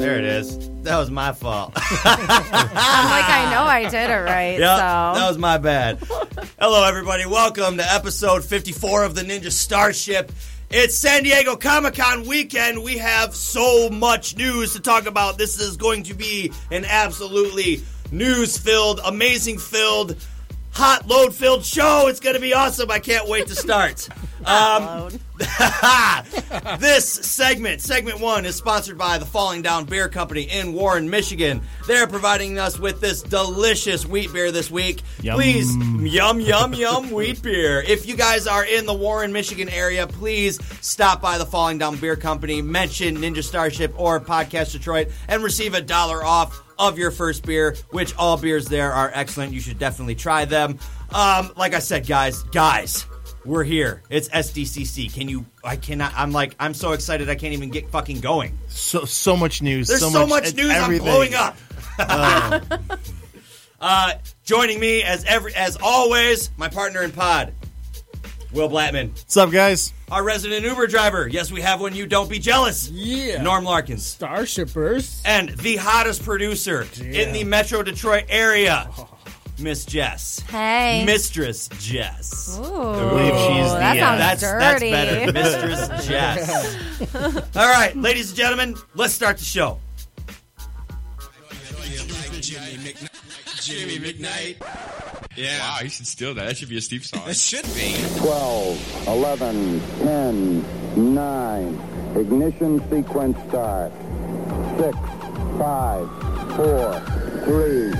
There it is. That was my fault. I'm like, I know I did it right. Yep, that was my bad. Hello, everybody. Welcome to episode 54 of the Ninja Starship. It's San Diego Comic-Con weekend. We have so much news to talk about. This is going to be an absolutely news-filled, amazing-filled, hot load-filled show. It's going to be awesome. I can't wait to start. This segment one, is sponsored by the Falling Down Beer Company in Warren, Michigan. They're providing us with this delicious wheat beer this week. Yum. Please, yum, yum, yum, wheat beer. If you guys are in the Warren, Michigan area, please stop by the Falling Down Beer Company, mention Ninja Starship or Podcast Detroit, and receive $1 off of your first beer, which all beers there are excellent. You should definitely try them. Like I said, guys. We're here. It's SDCC. I'm so excited I can't even get fucking going. So much news. There's so much news. Everything. I'm blowing up. Joining me as always, my partner in pod, Will Blattman. What's up, guys? Our resident Uber driver. Yes, we have one. You don't be jealous. Yeah. Norm Larkins. Starshippers. And the hottest producer in the Metro Detroit area. Oh. Miss Jess. Hey. Mistress Jess. Ooh. I believe she's that sounds dirty. That's better. Mistress Jess. All right, ladies and gentlemen, let's start the show. Jimmy McKnight. Yeah. Wow, you should steal that. That should be a Steve song. It should be. 12, 11, 10, 9. Ignition sequence start. 6, 5, 4, 3,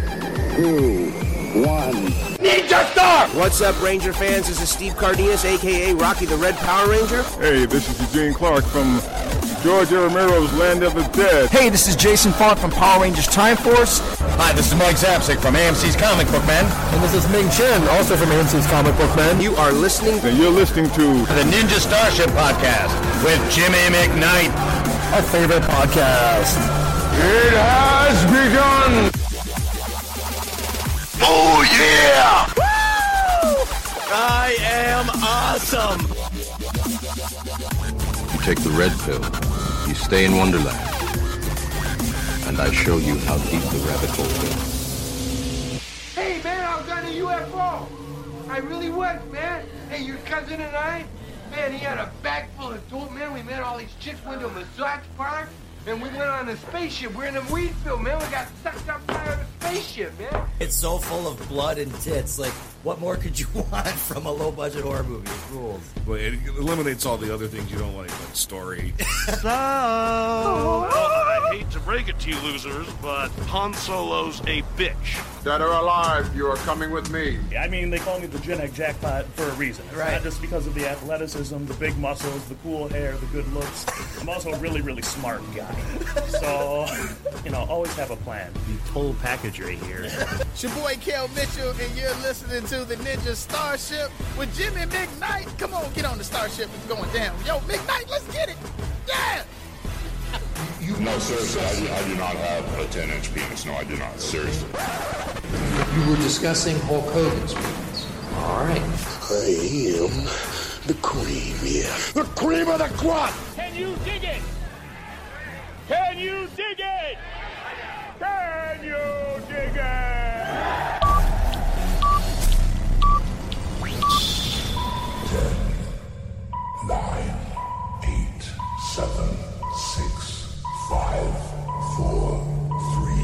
2, one. Ninja Star! What's up, Ranger fans? This is Steve Cardenas, a.k.a. Rocky the Red Power Ranger. Hey, this is Eugene Clark from George A. Romero's Land of the Dead. Hey, this is Jason Font from Power Rangers Time Force. Hi, this is Mike Zapsik from AMC's Comic Book Man. And this is Ming Chen, also from AMC's Comic Book Man. You're listening to the Ninja Starship Podcast with Jimmy McKnight, our favorite podcast. It has begun! Oh, yeah! Woo! I am awesome! You take the red pill, you stay in Wonderland, and I show you how deep the rabbit hole is. Hey, man, I was on a UFO! I really was, man! Hey, your cousin and I, man, he had a bag full of dope, man. We met all these chicks, went to a massage park, and we went on a spaceship. We're in a weed field, man. We got sucked up by a spaceship, man. It's so full of blood and tits. Like, what more could you want from a low-budget horror movie? It rules. Well, it eliminates all the other things you don't like story. So... I hate to break it to you losers, but Han Solo's a bitch. Dead or alive, you are coming with me. I mean, they call me the Gen X jackpot for a reason. It's right. Not just because of the athleticism, the big muscles, the cool hair, the good looks. I'm also a really, really smart guy. So, always have a plan. The whole package right here. It's your boy, Kel Mitchell, and you're listening to the Ninja Starship with Jimmy McKnight. Come on, get on the Starship. It's going down. Yo, McKnight, let's get it. Yeah! No, seriously, I do not have a 10-inch penis. No, I do not. Seriously. You were discussing Hulk Hogan's penis. All right. I am the cream, yeah. The cream of the crop! Can you dig it? Can you dig it? Can you dig it? 10, 9, 8, 7, 6, 5, 4, 3,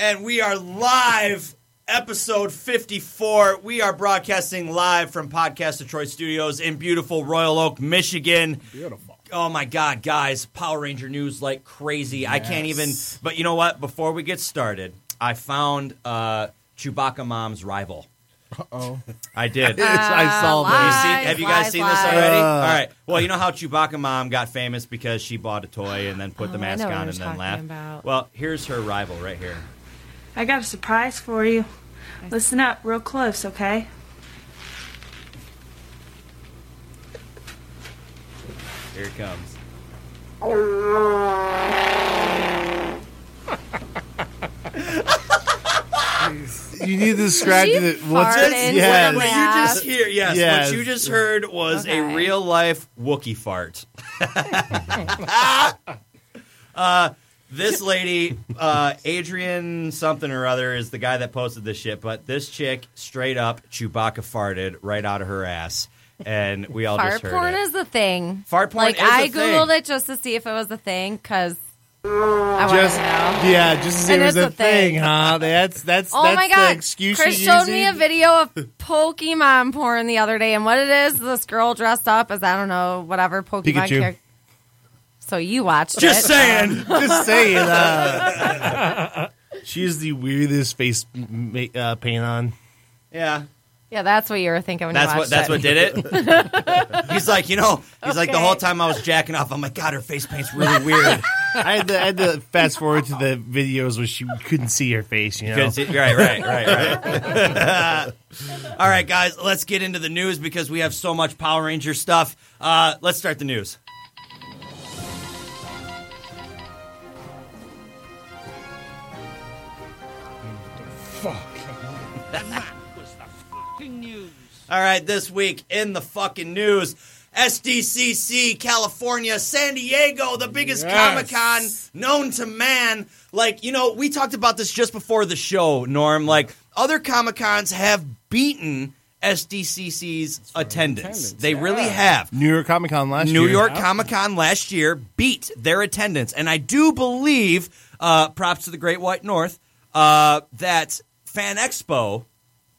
2, 1, 0. And we are live. Episode 54, we are broadcasting live from Podcast Detroit Studios in beautiful Royal Oak, Michigan. Beautiful. Oh, my God, guys. Power Ranger news like crazy. Yes. I can't even... But you know what? Before we get started, I found Chewbacca Mom's rival. Uh-oh. I did. I saw that. Have you guys seen this already? All right. Well, you know how Chewbacca Mom got famous because she bought a toy and then put the mask on and then laughed? About. Well, here's her rival right here. I got a surprise for you. Listen up real close, okay? Here it comes. you need to describe it. What's it? Yeah, what you just hear. Yes, yes, what you just heard was a real life Wookiee fart. This lady, Adrian something or other, is the guy that posted this shit. But this chick straight up Chewbacca farted right out of her ass. And we all fart just heard it. Fart porn is the thing. Fart porn is a thing. I Googled it just to see if it was a thing because I wanted to know. Yeah, just to see if it was a thing, huh? That's my God. The excuse Chris you're showed using. Me a video of Pokemon porn the other day. And what it is, this girl dressed up as, I don't know, whatever Pokemon character. So you watched just it. Saying. Just saying. She is the weirdest face paint on. Yeah. Yeah, that's what you were thinking when you watched it. That's what did it? He's like, the whole time I was jacking off, I'm like, God, her face paint's really weird. I had to fast forward to the videos where she couldn't see her face, Right. All right, guys, let's get into the news because we have so much Power Ranger stuff. Let's start the news. Fuck. All right, this week in the fucking news, SDCC, California, San Diego, the biggest Comic-Con known to man. Like, we talked about this just before the show, Norm. Like, other Comic-Cons have beaten SDCC's attendance. They really have. New York Comic-Con last year beat their attendance. And I do believe, props to the Great White North, that Fan Expo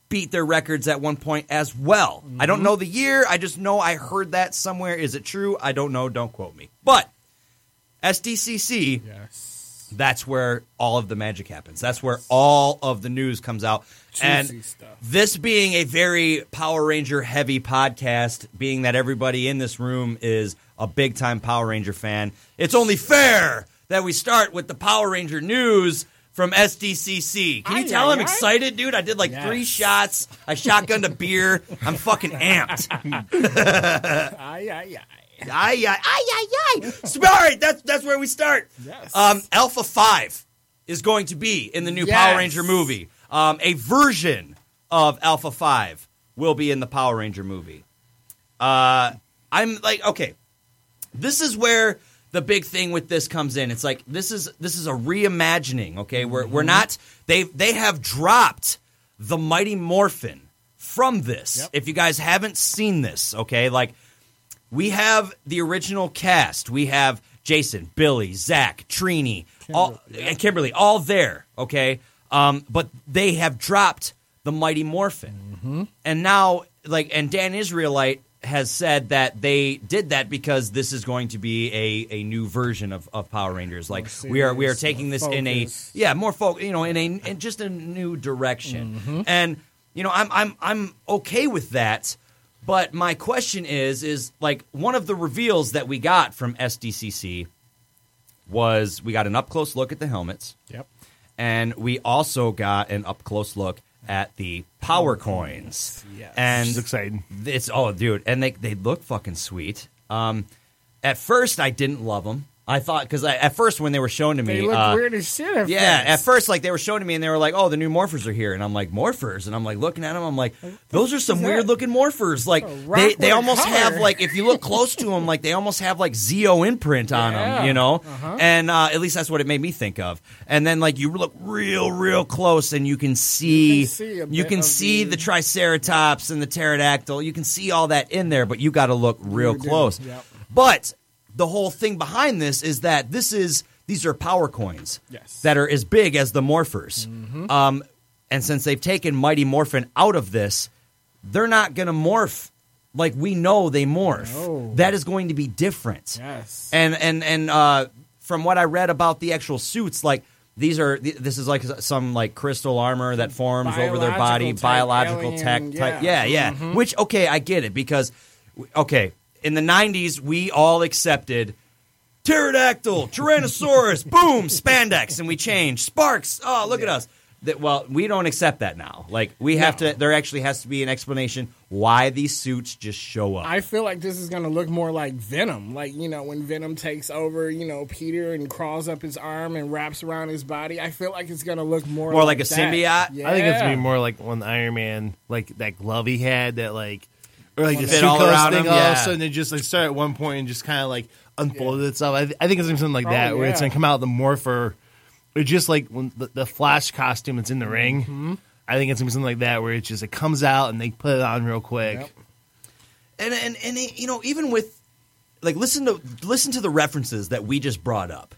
beat their records at one point as well. Mm-hmm. I don't know the year. I just know I heard that somewhere. Is it true? I don't know. Don't quote me. But SDCC, that's where all of the magic happens. That's where all of the news comes out. Juicy and stuff. This being a very Power Ranger heavy podcast, being that everybody in this room is a big time Power Ranger fan, it's only fair that we start with the Power Ranger news from SDCC. Can you tell I'm excited, dude? I did like three shots. I shotgunned a beer. I'm fucking amped. All right, that's where we start. Yes. Alpha 5 is going to be in the new Power Ranger movie. A version of Alpha 5 will be in the Power Ranger movie. I'm like, okay, this is where the big thing with this comes in. It's like this is a reimagining, okay? We're not they have dropped the Mighty Morphin from this. Yep. If you guys haven't seen this, okay? Like we have the original cast. We have Jason, Billy, Zach, Trini, Kimberly, all there, okay? But they have dropped the Mighty Morphin. Mm-hmm. And now and Dan Israelite has said that they did that because this is going to be a new version of Power Rangers. Like serious, we are taking this focus. in just a new direction. Mm-hmm. And I'm okay with that. But my question is like one of the reveals that we got from SDCC was we got an up close look at the helmets. Yep, and we also got an up close look at the power coins. Yes. And it's exciting. It's dude, and they look fucking sweet. At first I didn't love them. I thought because at first when they were shown to me, they looked weird as shit. At first like they were shown to me and they were like, oh, the new morphers are here, and I'm like morphers, and I'm like looking at them, I'm like, those are some weird looking morphers. Like they almost color. Have like if you look close to them, like they almost have like Zeo imprint on them, And at least that's what it made me think of. And then like you look real close and you can see the Triceratops and the pterodactyl. You can see all that in there, but you got to look real close. Yep. But the whole thing behind this is that these are power coins that are as big as the morphers. Mm-hmm. And since they've taken Mighty Morphin out of this, they're not going to morph like we know they morph. No. That is going to be different. Yes. And from what I read about the actual suits, like this is like some like crystal armor that forms biological over their body, type, biological tech type. Yeah. Mm-hmm. Which I get it because in the 90s, we all accepted pterodactyl, tyrannosaurus, boom, spandex, and we changed. Sparks, oh, look at us. that, well, we don't accept that now. Like, we have to, there actually has to be an explanation why these suits just show up. I feel like this is going to look more like Venom. Like, you know, when Venom takes over, you know, Peter and crawls up his arm and wraps around his body. I feel like it's going to look more like a symbiote? Yeah. I think it's going to be more like when Iron Man, like that glove he had that, like, or like the suit all around thing him, all of a sudden it just, like, started at one point and just kind of, like, unfolded itself. I think it's going to be something like that where it's going to come out the morpher. It's just like when the Flash costume that's in the ring. Mm-hmm. I think it's something like that where it just it comes out and they put it on real quick. Yep. And it, you know, even with like listen to the references that we just brought up.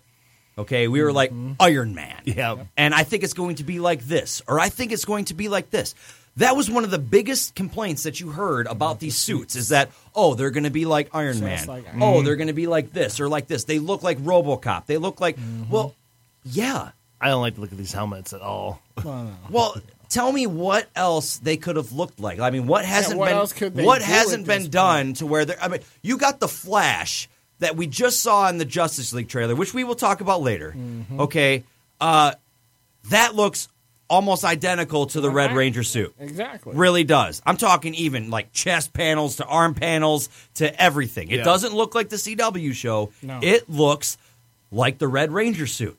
Okay, we were like Iron Man. Yeah. And I think it's going to be like this, or I think it's going to be like this. That was one of the biggest complaints that you heard about these suits is that, oh, they're going to be like Iron Man. Like Iron Man. They're going to be like this or like this. They look like RoboCop. They look like yeah. I don't like to look at these helmets at all. No, no. Well, tell me what else they could have looked like. I mean, what hasn't been done to where they're... I mean, you got the Flash that we just saw in the Justice League trailer, which we will talk about later. Mm-hmm. Okay. That looks almost identical to the Red Ranger suit. Exactly. Really does. I'm talking even like chest panels to arm panels to everything. It doesn't look like the CW show. No. It looks like the Red Ranger suit.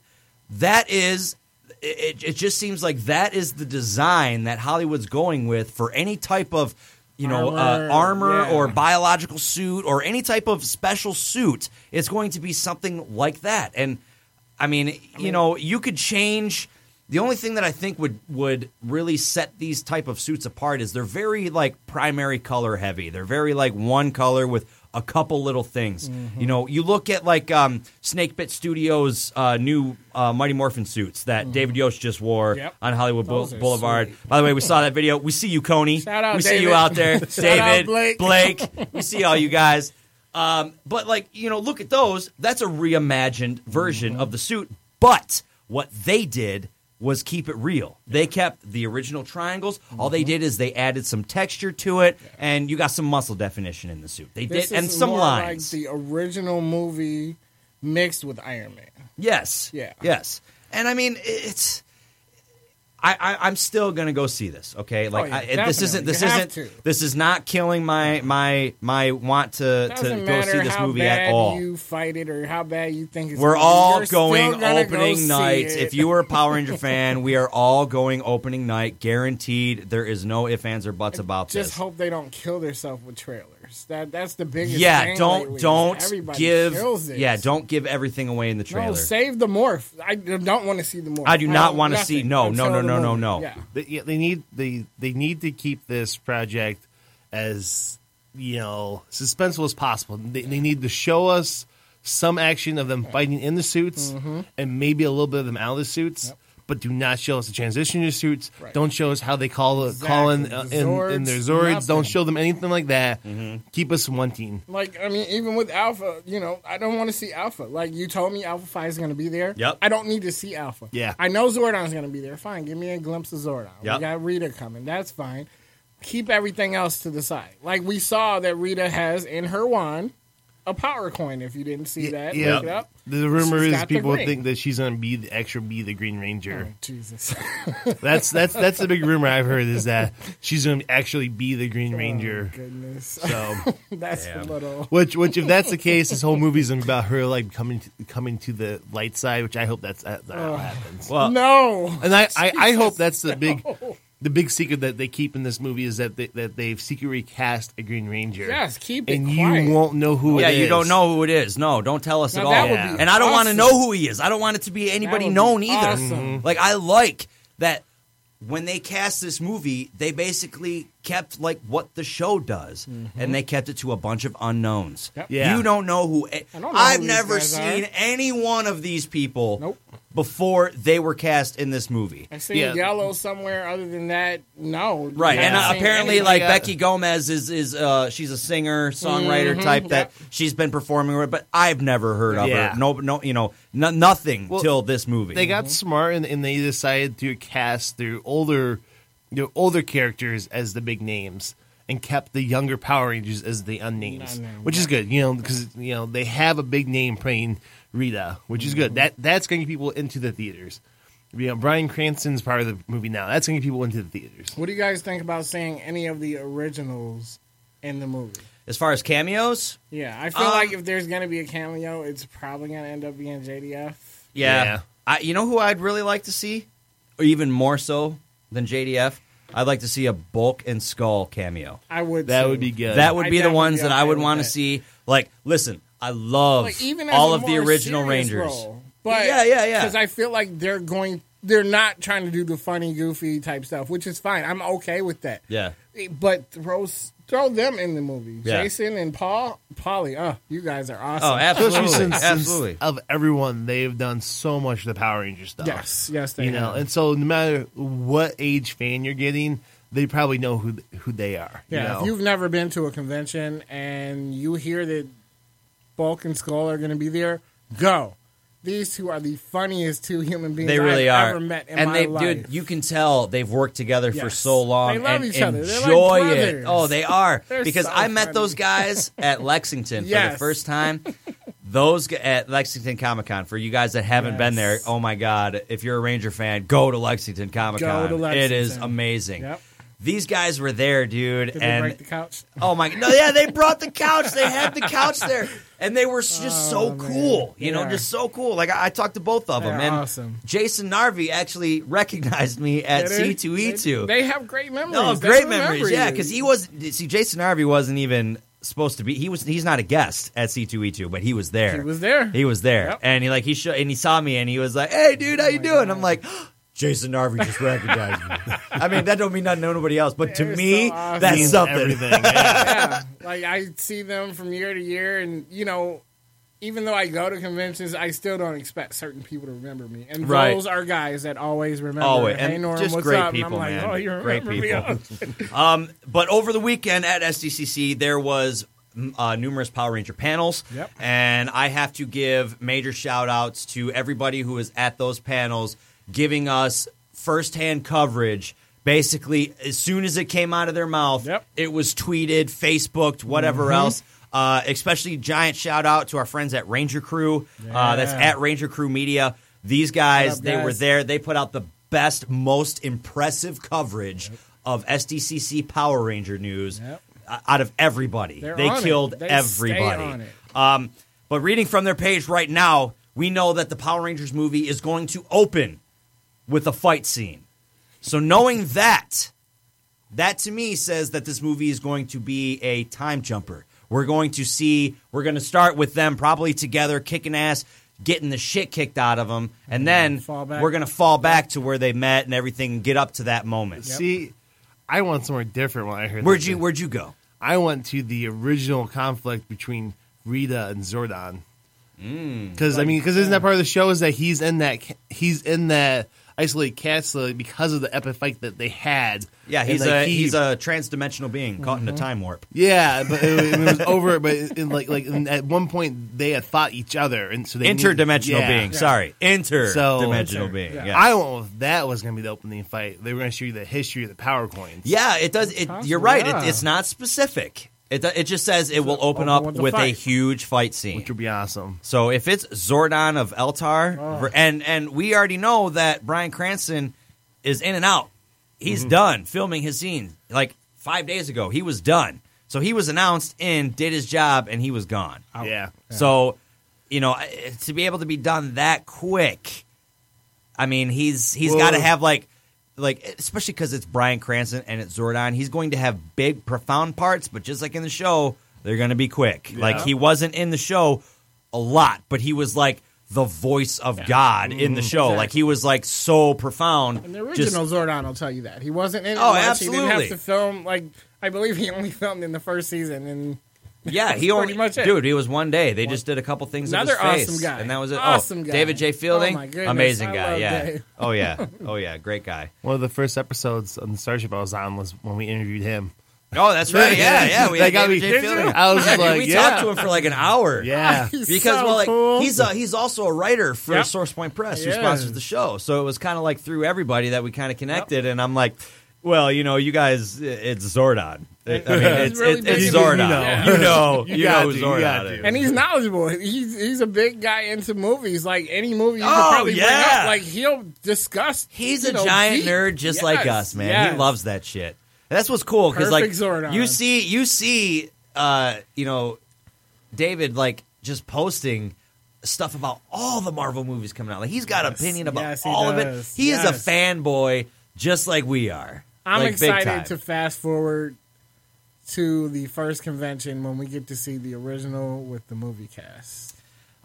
That is, it just seems like that is the design that Hollywood's going with for any type of, you know, armor or biological suit or any type of special suit. It's going to be something like that. And, I mean, you know, you could change. The only thing that I think would really set these type of suits apart is they're very, like, primary color heavy. They're very, like, one color with a couple little things. Mm-hmm. You know, you look at like Snakebit Studios' new Mighty Morphin suits that David Yost just wore on Hollywood Boulevard. Sweet. By the way, we saw that video. We see you, Coney. Shout out, David. See you out there. David, Blake. We see all you guys. But like, you know, look at those. That's a reimagined version of the suit. But what they did was keep it real. They kept the original triangles. All they did is they added some texture to it, and you got some muscle definition in the suit. And some lines. This is more like the original movie mixed with Iron Man. Yes. Yeah. Yes. And I mean, it's... I'm still going to go see this. Okay, like this is not killing my want to go see this movie at all. How bad you fight it or how bad you think it's. We're all going opening night. If you are a Power Ranger fan, we are all going opening night, guaranteed. There is no ifs, ands, or buts about this. Just hope they don't kill themselves with trailers. That's the biggest. Yeah, don't give everything away in the trailer. No, save the morph. I don't want to see the morph. I do not want to see. No. Yeah. They need to keep this project as, you know, suspenseful as possible. They need to show us some action of them fighting in the suits and maybe a little bit of them out of the suits, but do not show us the transition to suits. Right. Don't show us how they call in their Zords. Nothing. Don't show them anything like that. Mm-hmm. Keep us wanting. Like, I mean, even with Alpha, you know, I don't want to see Alpha. Like, you told me Alpha 5 is going to be there. Yep. I don't need to see Alpha. Yeah. I know Zordon's going to be there. Fine. Give me a glimpse of Zordon. Yep. We got Rita coming. That's fine. Keep everything else to the side. Like, we saw that Rita has in her wand a power coin, if you didn't see that. Yeah. Look it up. The rumor is people think that she's going to be the Green Ranger. Oh, Jesus. That's the big rumor I've heard is that she's going to actually be the Green Ranger. Oh, goodness. So that's a little. Which if that's the case, this whole movie's about her like coming to the light side, which I hope that happens. Well, no. And I hope that's the big. The big secret that they keep in this movie is that they've secretly cast a Green Ranger. Yes, keep it quiet. And you won't know who it is. Yeah, you don't know who it is. No, don't tell us at all. And I don't want to know who he is. I don't want it to be anybody known either. Awesome. Like, I like that when they cast this movie, they basically kept, like, what the show does. Mm-hmm. And they kept it to a bunch of unknowns. Yep. Yeah. You don't know who... I've never seen any one of these people... Nope. Before they were cast in this movie. I see yellow somewhere. Other than that, no. Right, and apparently, like Becky Gomez is she's a singer, songwriter type that she's been performing with, but I've never heard of her. No, you know, nothing till this movie. They got smart and they decided to cast their older characters as the big names and kept the younger Power Rangers as the unnamed, which is good, you know, because you know they have a big name playing Rita, which is good. That's going to get people into the theaters. You know, Bryan Cranston's part of the movie now. That's going to get people into the theaters. What do you guys think about seeing any of the originals in the movie? As far as cameos? Yeah, I feel like if there's going to be a cameo, it's probably going to end up being JDF. Yeah. You know who I'd really like to see? Or even more so than JDF? I'd like to see a Bulk and Skull cameo. I would. That would be good. That would be the ones that I would want to see. Like, listen, I love all of the original Rangers. But yeah. Because I feel like they're not trying to do the funny, goofy type stuff, which is fine. I'm okay with that. Yeah. But throw them in the movie. Yeah. Jason and Paulie. Oh, you guys are awesome. Oh, absolutely. Absolutely. Of everyone, they've done so much of the Power Rangers stuff. Yes, they have. And so no matter what age fan you're getting, they probably know who they are. Yeah, If you've never been to a convention and you hear that Bulk and Skull are going to be there, go. These two are the funniest two human beings I've ever met in my life. Dude, you can tell they've worked together for so long. They love each other. They're enjoy like brothers. Oh, they are. Because so I met those guys at Lexington for the first time. Those at Lexington Comic-Con, for you guys that haven't been there, oh my God, if you're a Ranger fan, go to Lexington Comic-Con. Go to Lexington. It is amazing. Yep. These guys were there, dude. Did they break the couch? Oh my! No, yeah, they brought the couch. They had the couch there, and they were just cool. Just so cool. Like I talked to both of them, and awesome. Jason Narvi actually recognized me at C2E2. They have great memories. Oh, great memories. Yeah, because he was. See, Jason Narvi wasn't even supposed to be. He's not a guest at C2E2, but he was there. He was there, yep. And he saw me, and he was like, "Hey, dude, how you doing?" God. I'm like. Jason Narvi just recognized me. I mean, that don't mean nothing to nobody else, but to me, so awesome. That's something. Yeah. Like, I see them from year to year, and, even though I go to conventions, I still don't expect certain people to remember me. And those are guys that always remember. Always. Hey, Norm, just what's great up? People, and I'm like, man. Oh, you remember great people. Me. But over the weekend at SDCC, there was numerous Power Ranger panels, yep. And I have to give major shout-outs to everybody who was at those panels, giving us firsthand coverage. Basically, as soon as it came out of their mouth, It was tweeted, Facebooked, whatever else. Especially giant shout out to our friends at Ranger Crew. Yeah. That's at Ranger Crew Media. These guys, they were there. They put out the best, most impressive coverage of SDCC Power Ranger news out of everybody. They killed everybody. On it. But reading from their page right now, we know that the Power Rangers movie is going to open with a fight scene. So knowing that to me says that this movie is going to be a time jumper. We're going to start with them probably together, kicking ass, getting the shit kicked out of them, and then we're going to fall back to where they met and everything and get up to that moment. Yep. See, I want somewhere different when I heard that. Where'd you go? I went to the original conflict between Rita and Zordon. Because isn't that part of the show is that he's in that isolated cat slug because of the epic fight that they had. Yeah, he's a trans-dimensional being caught in a time warp. Yeah, but it was over. But at one point they had fought each other, and so they interdimensional being. Yeah. Sorry, interdimensional being. Yeah. I went with that was going to be the opening fight. They were going to show you the history of the power coins. Yeah, it does. You're right. Yeah. It's not specific. It just says it will open up with a huge fight scene. Which would be awesome. So if it's Zordon of Eltar, and we already know that Bryan Cranston is in and out. He's done filming his scene. Like 5 days ago, he was done. So he was announced and did his job, and he was gone. Yeah. So, to be able to be done that quick, I mean, he's got to have like especially because it's Bryan Cranston and it's Zordon, he's going to have big, profound parts, but just like in the show, they're going to be quick. Yeah. Like, he wasn't in the show a lot, but he was like the voice of God in the show. Exactly. Like, he was like so profound. And the original Zordon will tell you that. He wasn't in it. Oh, absolutely. He didn't have to film, I believe he only filmed in the first season. And yeah, he only much it. Dude, he was one day. They just did a couple things in his face. Another awesome guy. And that was it. Awesome guy. David J. Fielding. Oh my goodness, amazing guy, yeah. Dave. Oh yeah. Oh yeah, great guy. One of the first episodes on the Starship I was on was when we interviewed him. Oh, that's right. Yeah. We got David J. Fielding. I was we talked to him for an hour. Yeah. Because cool. He's also a writer for Source Point Press who sponsors the show. So it was kind of through everybody that we kind of connected and I'm like Well, you know, you guys, it's Zordon. It's Zordon. You know Zordon. And he's knowledgeable. He's a big guy into movies. Like any movie you could probably bring up, like he'll discuss. He's a giant nerd just like us, man. Yes. He loves that shit. And that's what's cool because like Zordon. you see David like just posting stuff about all the Marvel movies coming out. Like he's got opinion about all of it. He is a fanboy just like we are. I'm excited to fast forward to the first convention when we get to see the original with the movie cast.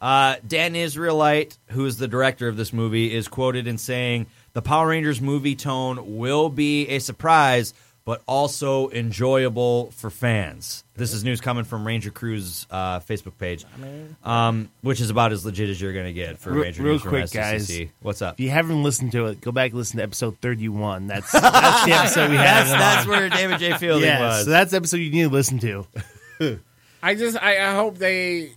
Dan Israelite, who is the director of this movie, is quoted in saying, "The Power Rangers movie tone will be a surprise, but also enjoyable for fans." This is news coming from Ranger Crew's Facebook page, which is about as legit as you're going to get for Ranger News. Real quick, guys. What's up? If you haven't listened to it, go back and listen to episode 31. That's the episode we had. That's where David J. Fielding was. So that's the episode you need to listen to. I hope they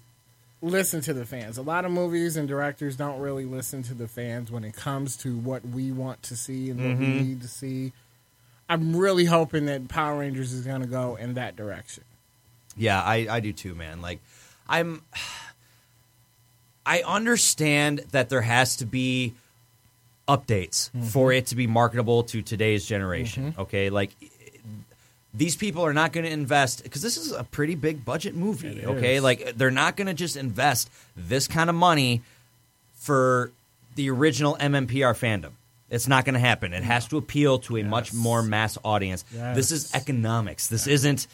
listen to the fans. A lot of movies and directors don't really listen to the fans when it comes to what we want to see and what we need to see. I'm really hoping that Power Rangers is going to go in that direction. Yeah, I do too, man. Like, I understand that there has to be updates for it to be marketable to today's generation, okay? Like, these people are not going to invest, because this is a pretty big budget movie, okay? Like, they're not going to just invest this kind of money for the original MMPR fandom. It's not going to happen. It has to appeal to a much more mass audience. Yes. This is economics. This isn't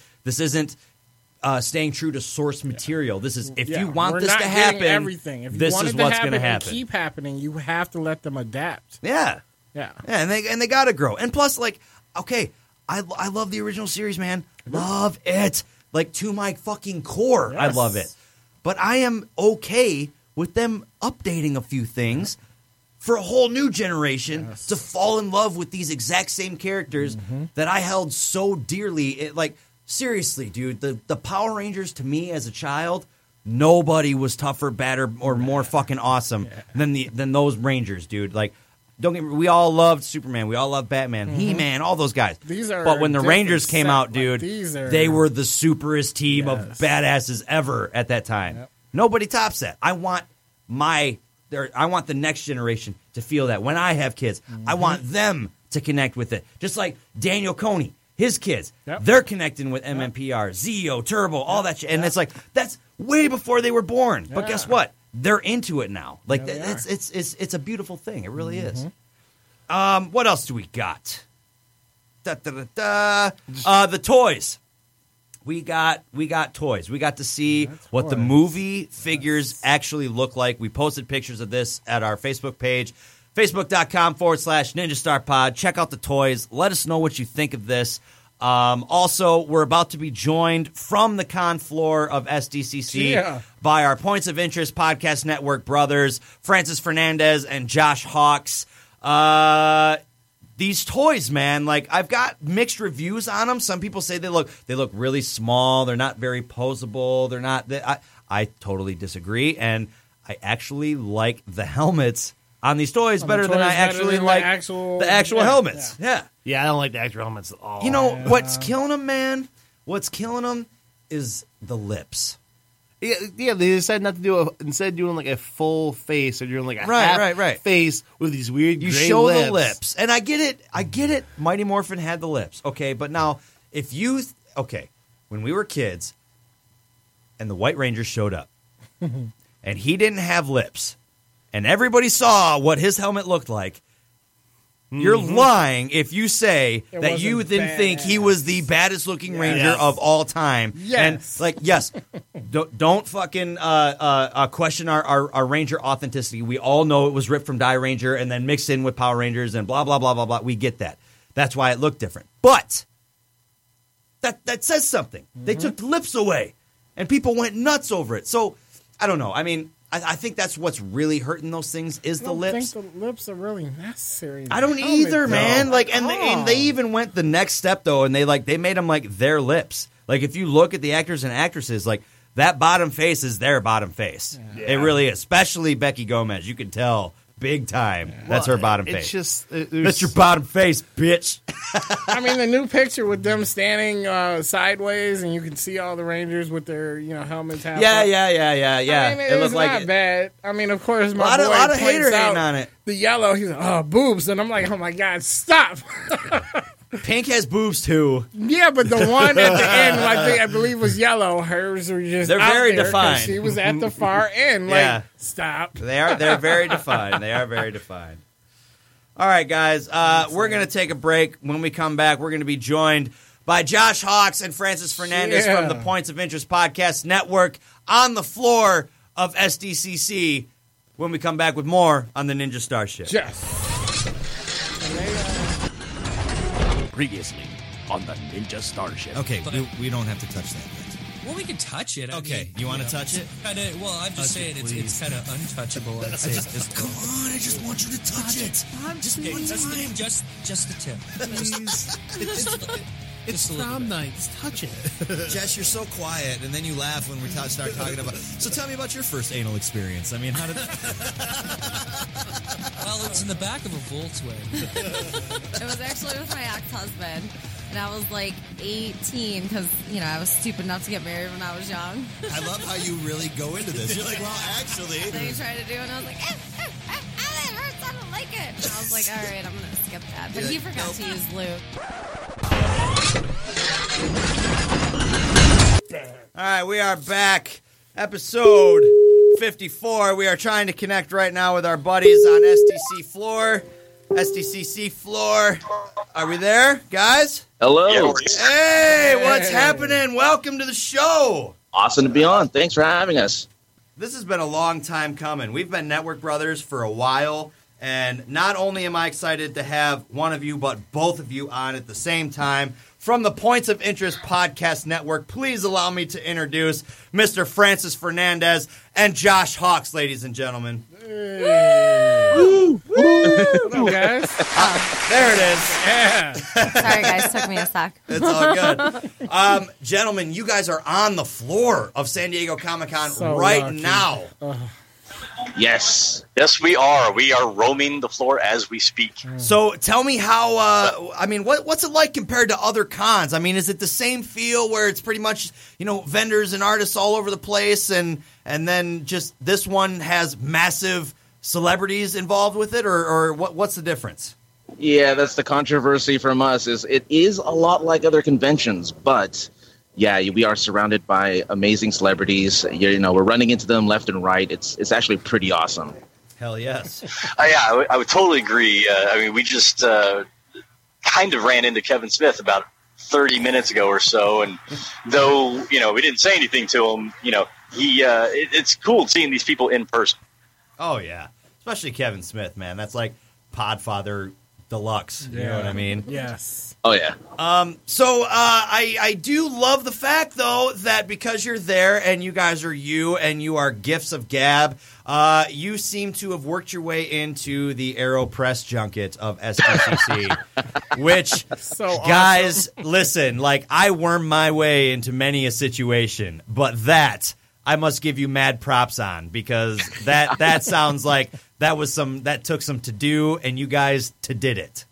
staying true to source material. This is if you want this to happen. Everything. If you this want is it to what's going to happen. Keep happening. You have to let them adapt. Yeah. And they got to grow. And plus, like, okay, I love the original series, man. Love it. Like to my fucking core, I love it. But I am okay with them updating a few things. For a whole new generation to fall in love with these exact same characters that I held so dearly. Seriously, dude, the Power Rangers to me as a child, nobody was tougher, badder, or more fucking awesome than those Rangers, dude. Like, don't get me, we all loved Superman, we all loved Batman, He-Man, all those guys. These are but when the Rangers came out, dude, they were the superest team of badasses ever at that time. Yep. Nobody tops that. I want the next generation to feel that. When I have kids, I want them to connect with it. Just like Daniel Coney, his kids, they're connecting with MMPR, Zeo, Turbo, all that shit. And it's like, that's way before they were born. Yeah. But guess what? They're into it now. Like it's a beautiful thing. It really is. What else do we got? The toys. We got toys. We got to see what the movie figures actually look like. We posted pictures of this at our Facebook page, facebook.com/NinjaStarPod. Check out the toys. Let us know what you think of this. Also, we're about to be joined from the con floor of SDCC by our Points of Interest Podcast Network brothers, Francis Fernandez and Josh Hawks. These toys, man, like I've got mixed reviews on them. Some people say they look really small. They're not very posable. They're not. I totally disagree, and I actually like the helmets on these toys better than the actual helmets. Yeah, I don't like the actual helmets at all. You know what's killing them, man? What's killing them is the lips. Yeah, they decided not to do instead of doing like a full face, they're doing like a half face with these weird gray lips. You show the lips, and I get it. Mighty Morphin had the lips, okay, but now if you when we were kids, and the White Ranger showed up, and he didn't have lips, and everybody saw what his helmet looked like. You're lying if you say that you then think he was the baddest looking Ranger of all time. Yes. And like, don't fucking question our Ranger authenticity. We all know it was ripped from Die Ranger and then mixed in with Power Rangers and blah, blah, blah, blah, blah. We get that. That's why it looked different. But that says something. They took the lips away and people went nuts over it. So I don't know. I mean, I think that's what's really hurting those things is the lips. I don't think the lips are really necessary. I don't either, man. Like, and they even went the next step though, and they made them like their lips. Like, if you look at the actors and actresses, like that bottom face is their bottom face. Yeah. It really is, especially Becky Gomez. You can tell big time. Well, that's her bottom face. It's just, that's your bottom face, bitch. I mean, the new picture with them standing sideways, and you can see all the Rangers with their helmets. Yeah. I mean, it was not bad. I mean, of course, my boy points out on it. The yellow. He's like, oh, boobs, and I'm like, oh my God, stop. Pink has boobs too. Yeah, but the one at the end, I believe was yellow. Hers are just they're out very there defined. She was at the far end. Like, yeah. Stop. They're very defined. They are very defined. All right, guys, we're gonna take a break. When we come back, we're gonna be joined by Josh Hawks and Francis Fernandez from the Points of Interest Podcast Network on the floor of SDCC. When we come back with more on the Ninja Starship. Previously on the Ninja Starship. Okay, we don't have to touch that yet. Well, we can touch it. I mean, you want to touch it? I'm just saying it's kind of untouchable. Come on, I just want you to touch it. Just one time. Just the tip. Please. It's prom night. Just touch it. Jess, you're so quiet, and then you laugh when we start talking about it. So tell me about your first anal experience. I mean, how did Well, it was in the back of a Volkswagen. It was actually with my ex-husband, and I was like 18 because, I was stupid enough to get married when I was young. I love how you really go into this. You're like, well, actually. And then you tried to do it, and I was like, it hurts, I don't like it. And I was like, all right, I'm going to skip that. But he forgot to use lube. All right, we are back. Episode 54. We are trying to connect right now with our buddies on SDCC floor. Are we there, guys? Hello. Hey, what's happening? Welcome to the show. Awesome to be on. Thanks for having us. This has been a long time coming. We've been network brothers for a while, and not only am I excited to have one of you, but both of you on at the same time. From the Points of Interest Podcast Network, please allow me to introduce Mr. Francis Fernandez and Josh Hawks, ladies and gentlemen. Hey. Woo! Woo! Hello, guys. There it is. Yeah. Sorry, guys. Took me a sec. It's all good. Gentlemen, you guys are on the floor of San Diego Comic-Con now. Yes. Yes, we are. We are roaming the floor as we speak. So tell me how, what's it like compared to other cons? I mean, is it the same feel where it's pretty much, vendors and artists all over the place and then just this one has massive celebrities involved with it or what's the difference? Yeah, that's the controversy from us is it is a lot like other conventions, but... Yeah, we are surrounded by amazing celebrities. We're running into them left and right. It's actually pretty awesome. Hell yes. I would totally agree. We just kind of ran into Kevin Smith about 30 minutes ago or so, and though we didn't say anything to him, he it's cool seeing these people in person. Oh yeah, especially Kevin Smith, man. That's like Podfather Deluxe. You know what I mean? Yes. Oh, yeah. So I do love the fact, though, that because you're there and you guys are you and you are gifts of gab, you seem to have worked your way into the AeroPress junket of SDCC, which, guys, listen, I wormed my way into many a situation, but that I must give you mad props on because that sounds like that took some to do and you guys did it.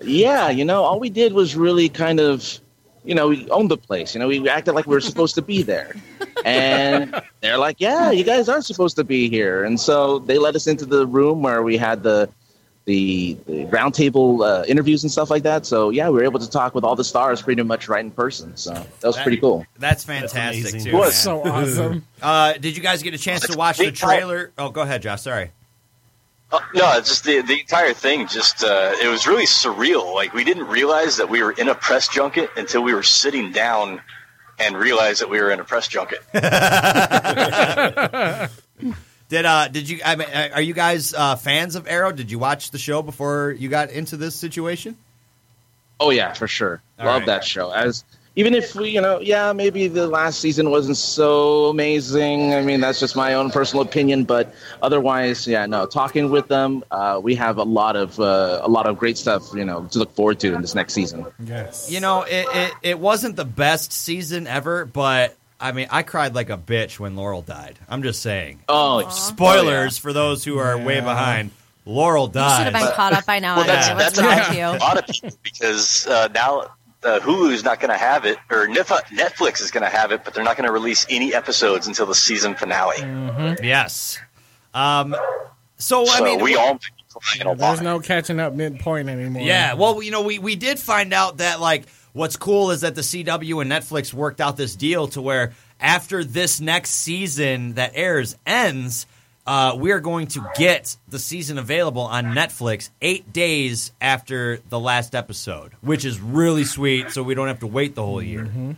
Yeah, all we did was really kind of, we owned the place. We acted like we were supposed to be there. And they're like, yeah, you guys are supposed to be here. And so they let us into the room where we had the roundtable interviews and stuff like that. So, yeah, we were able to talk with all the stars pretty much right in person. So that was pretty cool. That's fantastic, too. It was so awesome. Did you guys get a chance to watch the trailer? Oh, go ahead, Josh. Sorry. No, it's just the entire thing. Just it was really surreal. We didn't realize that we were in a press junket until we were sitting down and realized that we were in a press junket. Did you? I mean, are you guys fans of Arrow? Did you watch the show before you got into this situation? Oh yeah, for sure. Love that show. Even if we, maybe the last season wasn't so amazing. I mean, that's just my own personal opinion. But otherwise, yeah, no. Talking with them, we have a lot of great stuff, to look forward to in this next season. Yes. It wasn't the best season ever, but I mean, I cried like a bitch when Laurel died. I'm just saying. Oh, spoilers for those who are way behind. Laurel died. You should have been caught up by now. Well, that's a lot of people, because now Hulu's not going to have it, or Netflix is going to have it, but they're not going to release any episodes until the season finale. Mm-hmm. Yes. So I mean, we all. There's no catching up midpoint anymore. Yeah. Well, you know, we did find out that, like, what's cool is that the CW and Netflix worked out this deal to where after this next season that airs ends, we are going to get the season available on Netflix 8 days after the last episode, which is really sweet, so we don't have to wait the whole year. Mm-hmm.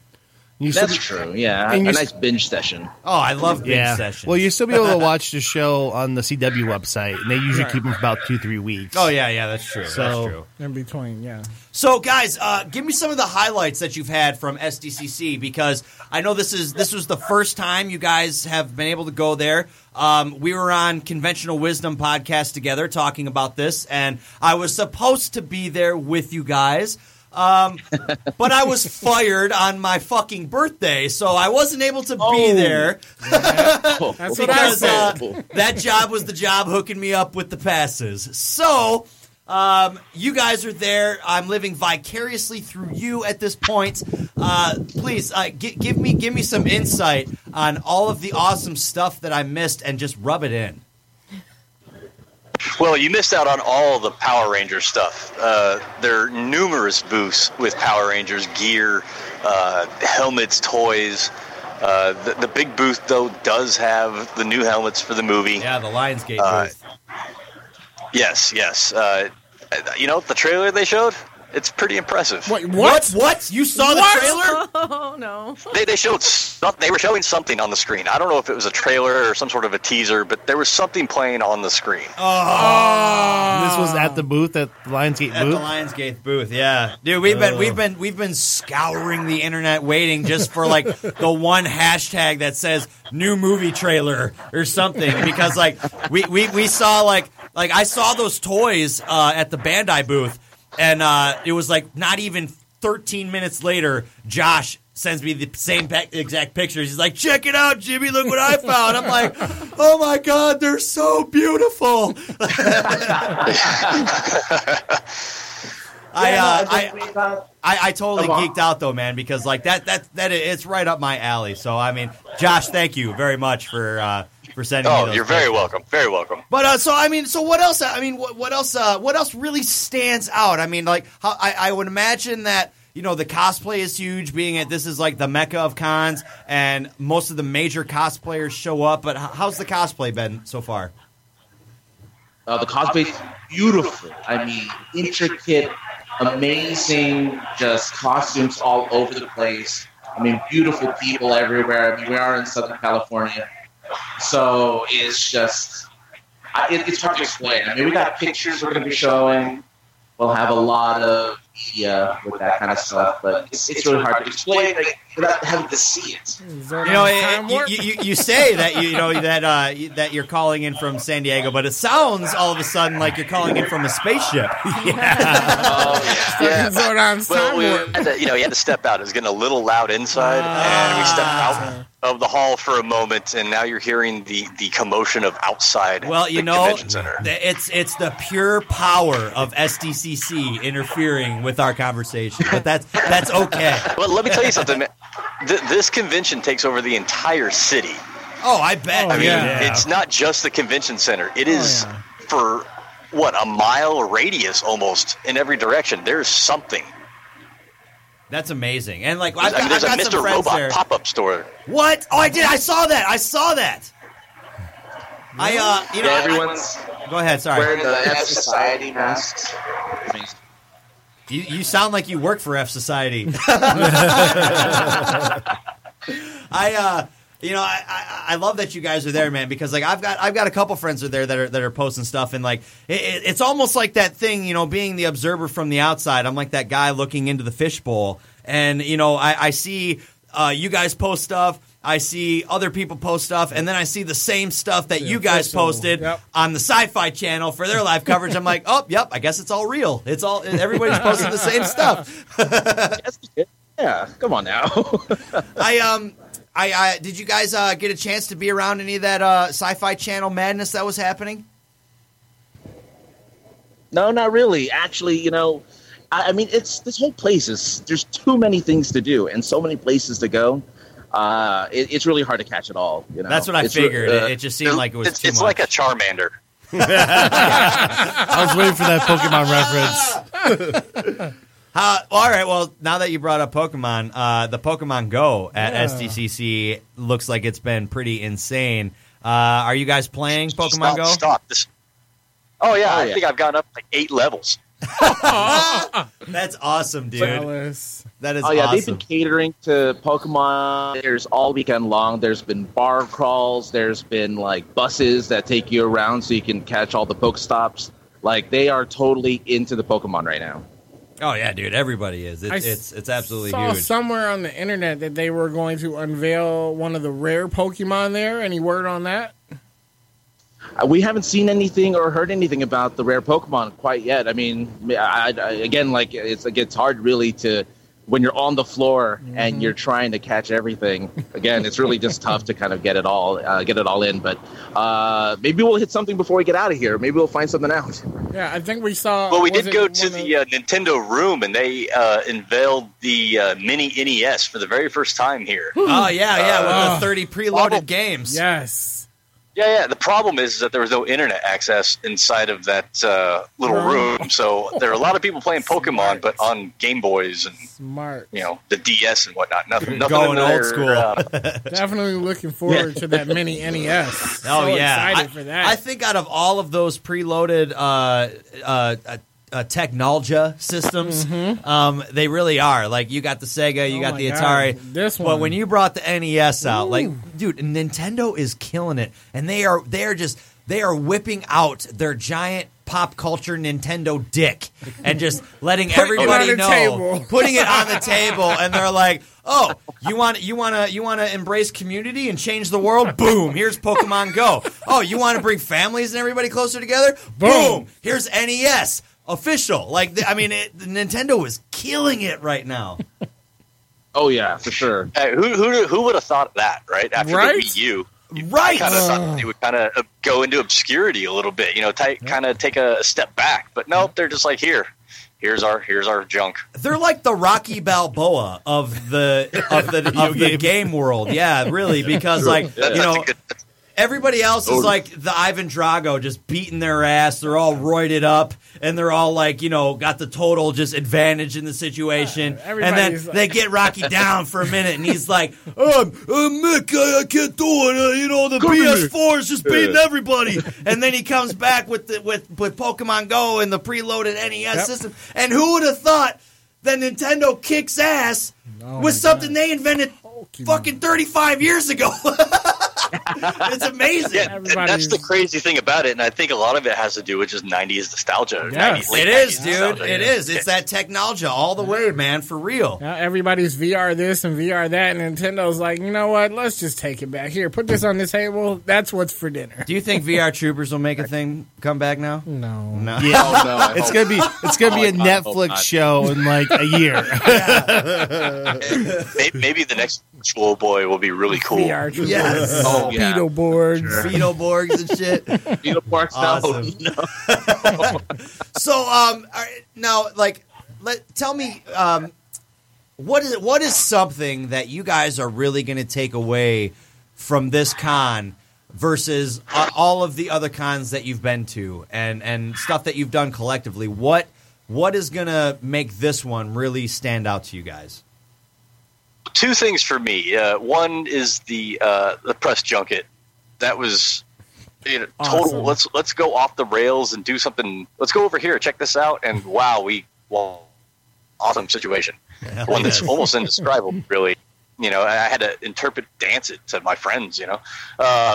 That's true. Yeah, a nice binge session. Oh, I love binge sessions. Well, you still be able to watch the show on the CW website, and they usually keep them for about 2-3 weeks. Oh, yeah, that's true. So, that's true. In between, yeah. So, guys, give me some of the highlights that you've had from SDCC, because I know this was the first time you guys have been able to go there. We were on Conventional Wisdom podcast together talking about this, and I was supposed to be there with you guys. But I was fired on my fucking birthday, so I wasn't able to be there. That's because that job was the job hooking me up with the passes. So you guys are there. I'm living vicariously through you at this point. Please give me some insight on all of the awesome stuff that I missed, and just rub it in. Well, you missed out on all the Power Ranger stuff. There are numerous booths with Power Rangers gear, helmets, toys. The big booth, though, does have the new helmets for the movie. Yeah, the Lionsgate booth. Yes. You know, the trailer they showed? It's pretty impressive. What? You saw the trailer? Oh, no. They showed something. They were showing something on the screen. I don't know if it was a trailer or some sort of a teaser, but there was something playing on the screen. Oh. This was at the booth, at the Lionsgate booth? At the Lionsgate booth, yeah. Dude, we've been scouring the internet waiting just for, like, the one hashtag that says new movie trailer or something, because, like, we saw, like I saw those toys at the Bandai booth. And it was like not even 13 minutes later, Josh sends me the same exact pictures. He's like, check it out, Jimmy, look what I found. I'm like, oh, my God, they're so beautiful. I totally geeked out, though, man, because like that it's right up my alley. So, I mean, Josh, thank you very much for sending me those. You're very welcome. Very welcome. But so what else? I mean, what else? What else really stands out? I mean, like, how, I would imagine that, you know, the cosplay is huge. Being at this is like the mecca of cons, and most of the major cosplayers show up. But how's the cosplay been so far? The cosplay is beautiful. I mean, intricate, amazing, just costumes all over the place. I mean, beautiful people everywhere. I mean, we are in Southern California. So it's just, it's hard to explain. I mean, we got pictures we're going to be showing. We'll have a lot of media with that kind of stuff, but it's really hard to explain without having to see it. You know, you say that that you're calling in from San Diego, but it sounds all of a sudden like you're calling in from a spaceship. Yeah. Zordon's time warp. You had to step out. It was getting a little loud inside, and we stepped out of the hall for a moment, and now you're hearing the commotion of outside. Well, you know, convention center. It's the pure power of SDCC interfering with our conversation, but that's okay. Well, let me tell you something, man. This convention takes over the entire city. Oh, I bet. I mean, it's not just the convention center. It is for a mile radius almost in every direction. There's something. That's amazing. And like, there's got a Mr. Robot pop-up store. What? Oh, I did. I saw that. Yeah. Everyone's. Go ahead. Sorry. Wearing the F Society masks. You sound like you work for F Society. I love that you guys are there, man, because like I've got a couple friends are there that are posting stuff, and like it's almost like that thing, you know, being the observer from the outside. I'm like that guy looking into the fishbowl, and you know I see you guys post stuff, I see other people post stuff, and then I see the same stuff that you guys posted on the Sci-Fi Channel for their live coverage. I'm like, oh, yep, I guess it's all real. It's all everybody's posting the same stuff. Yeah, come on now. I I did you guys get a chance to be around any of that Sci-Fi Channel madness that was happening? No, not really. Actually, you know, I mean, it's this whole place is there's too many things to do and so many places to go. It's really hard to catch it all. You know, that's what I figured. It just seemed like it was. It's too much. Like a Charmander. I was waiting for that Pokemon reference. All right. Well, now that you brought up Pokemon, the Pokemon Go at SDCC looks like it's been pretty insane. Are you guys playing Pokemon Go? Stop this. Oh yeah, I think I've gone up like 8 levels. That's awesome, dude. Jealous. That is. Oh yeah, awesome. They've been catering to Pokemon. There's all weekend long. There's been bar crawls. There's been like buses that take you around so you can catch all the Pokestops. Like they are totally into the Pokemon right now. Oh yeah, dude. Everybody is. It's absolutely huge. I saw somewhere on the internet that they were going to unveil one of the rare Pokemon there. Any word on that? We haven't seen anything or heard anything about the rare Pokemon quite yet. I mean, again, like it's hard really to when you're on the floor and you're trying to catch everything. Again, it's really just tough to kind of get it all in. But maybe we'll hit something before we get out of here. Maybe we'll find something out. Yeah, I think we saw. Well, we did go to the Nintendo room and they unveiled the mini NES for the very first time here. Oh yeah, with the 30 preloaded games. Yes. Yeah. The problem is that there was no internet access inside of that little room, so there are a lot of people playing Pokemon, but on Game Boys and you know the DS and whatnot. Nothing going old school. Definitely looking forward to that mini NES. Excited for that. I think out of all of those preloaded Technologia systems, they really are. Like you got the Sega, you got the Atari. God, this one. But when you brought the NES out, like dude, Nintendo is killing it, and they are whipping out their giant pop culture Nintendo dick and just letting everybody know, putting it on the table, and they're like, oh, you want to embrace community and change the world? Boom! Here's Pokemon Go. Oh, you want to bring families and everybody closer together? Boom! Here's NES. Official, Nintendo is killing it right now. Oh yeah, for sure. Hey, who would have thought of that? Right after the Wii U, right? Kind of thought they would kind of go into obscurity a little bit, you know, kind of take a step back. But nope, they're just like here's our junk. They're like the Rocky Balboa of the game world. Yeah, really, because everybody else is like the Ivan Drago, just beating their ass. They're all roided up, and they're all like, you know, got the total just advantage in the situation. And then they get Rocky down for a minute, and he's like, Mick, I can't do it. The PS4 is just beating everybody. And then he comes back with Pokemon Go and the preloaded NES system. And who would have thought that Nintendo kicks ass with something they invented fucking 35 years ago? It's amazing. Yeah, that's the crazy thing about it, and I think a lot of it has to do with just 90s nostalgia. Yes. 90s, it is, dude. Nostalgia. It is. It's that technology all the way, man, for real. Now everybody's VR this and VR that, and Nintendo's like, you know what, let's just take it back. Here, put this on the table. That's what's for dinner. Do you think VR Troopers will make a thing come back now? No. Yeah. Oh, no, it's gonna be a Netflix show in like a year. Maybe the next Virtual Boy will be really cool. VR Troopers. Yes. Beetle boards. Sure. Beetle boards and shit. Beetle boards. Awesome. No. Tell me, what is something that you guys are really going to take away from this con versus all of the other cons that you've been to and stuff that you've done collectively? What is going to make this one really stand out to you guys? Two things for me. One is the press junket. That was awesome. Total. Let's go off the rails and do something. Let's go over here, check this out, and wow, awesome situation. Yeah, one that's almost indescribable, really. You know, I had to dance it to my friends. You know,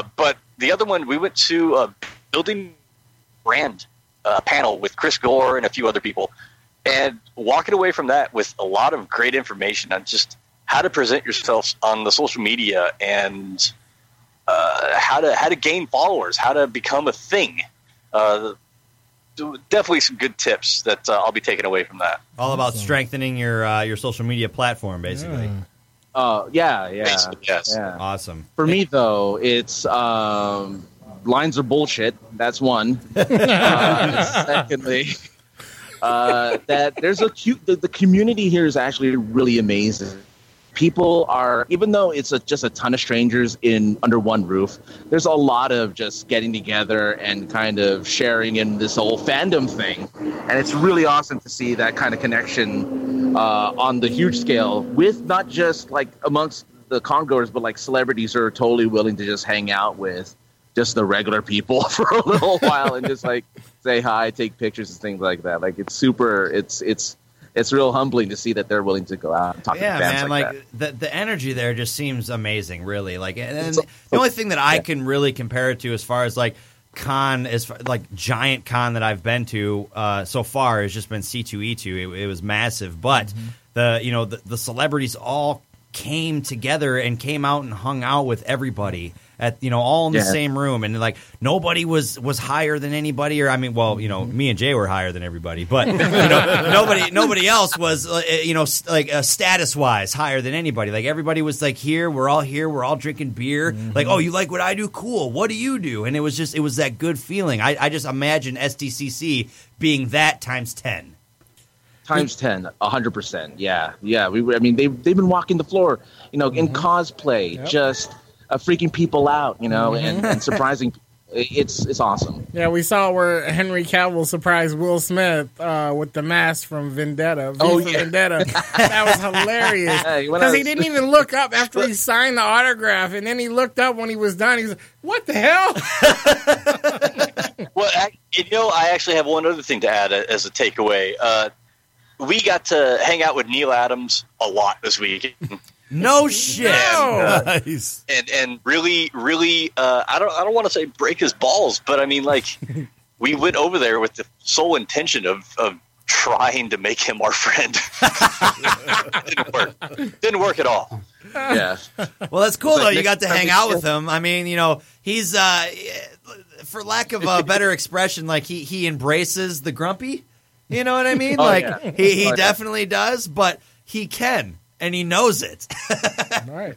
but the other one we went to a building brand panel with Chris Gore and a few other people, and walking away from that with a lot of great information on just how to present yourself on the social media and how to gain followers, how to become a thing. Definitely some good tips that I'll be taking away from that. All about strengthening your social media platform, basically. Yeah. Yeah. Awesome. For me, though, it's lines are bullshit. That's one. Secondly, that there's a cute... The community here is actually really amazing. People are, even though it's just a ton of strangers under one roof, there's a lot of just getting together and kind of sharing in this whole fandom thing. And it's really awesome to see that kind of connection on the huge scale with not just like amongst the congoers, but like celebrities who are totally willing to just hang out with just the regular people for a little while and just like say hi, take pictures and things like that. Like it's super, it's real humbling to see that they're willing to go out and talk to fans like that. The energy there just seems amazing, really. Like, and the only thing that I can really compare it to as far as, like, giant con that I've been to so far has just been C2E2. It was massive. But, the celebrities all came together and came out and hung out with everybody at all in the same room, and like nobody was higher than anybody, or me and Jay were higher than everybody, but nobody else was status wise higher than anybody. Like everybody was like, we're all drinking beer. Mm-hmm. Like, oh, you like what I do? Cool. What do you do? And it was that good feeling. I just imagine SDCC being that times 10. Times 10, 100%. Yeah. They've been walking the floor, in cosplay, just freaking people out, and surprising. It's awesome. Yeah, we saw where Henry Cavill surprised Will Smith with the mask from Vendetta. Vendetta. That was hilarious. Because he didn't even look up after he signed the autograph, and then he looked up when he was done. He was like, what the hell? Well, I actually have one other thing to add as a takeaway. We got to hang out with Neil Adams a lot this week. No shit. Nice. And really, really, I don't want to say break his balls, but I mean, like, we went over there with the sole intention of trying to make him our friend. Didn't work at all. Yeah. Well, that's cool though. You got to hang out with him. I mean, he's for lack of a better expression, like he embraces the grumpy. You know what I mean? He definitely does, but he can. And he knows it. Right.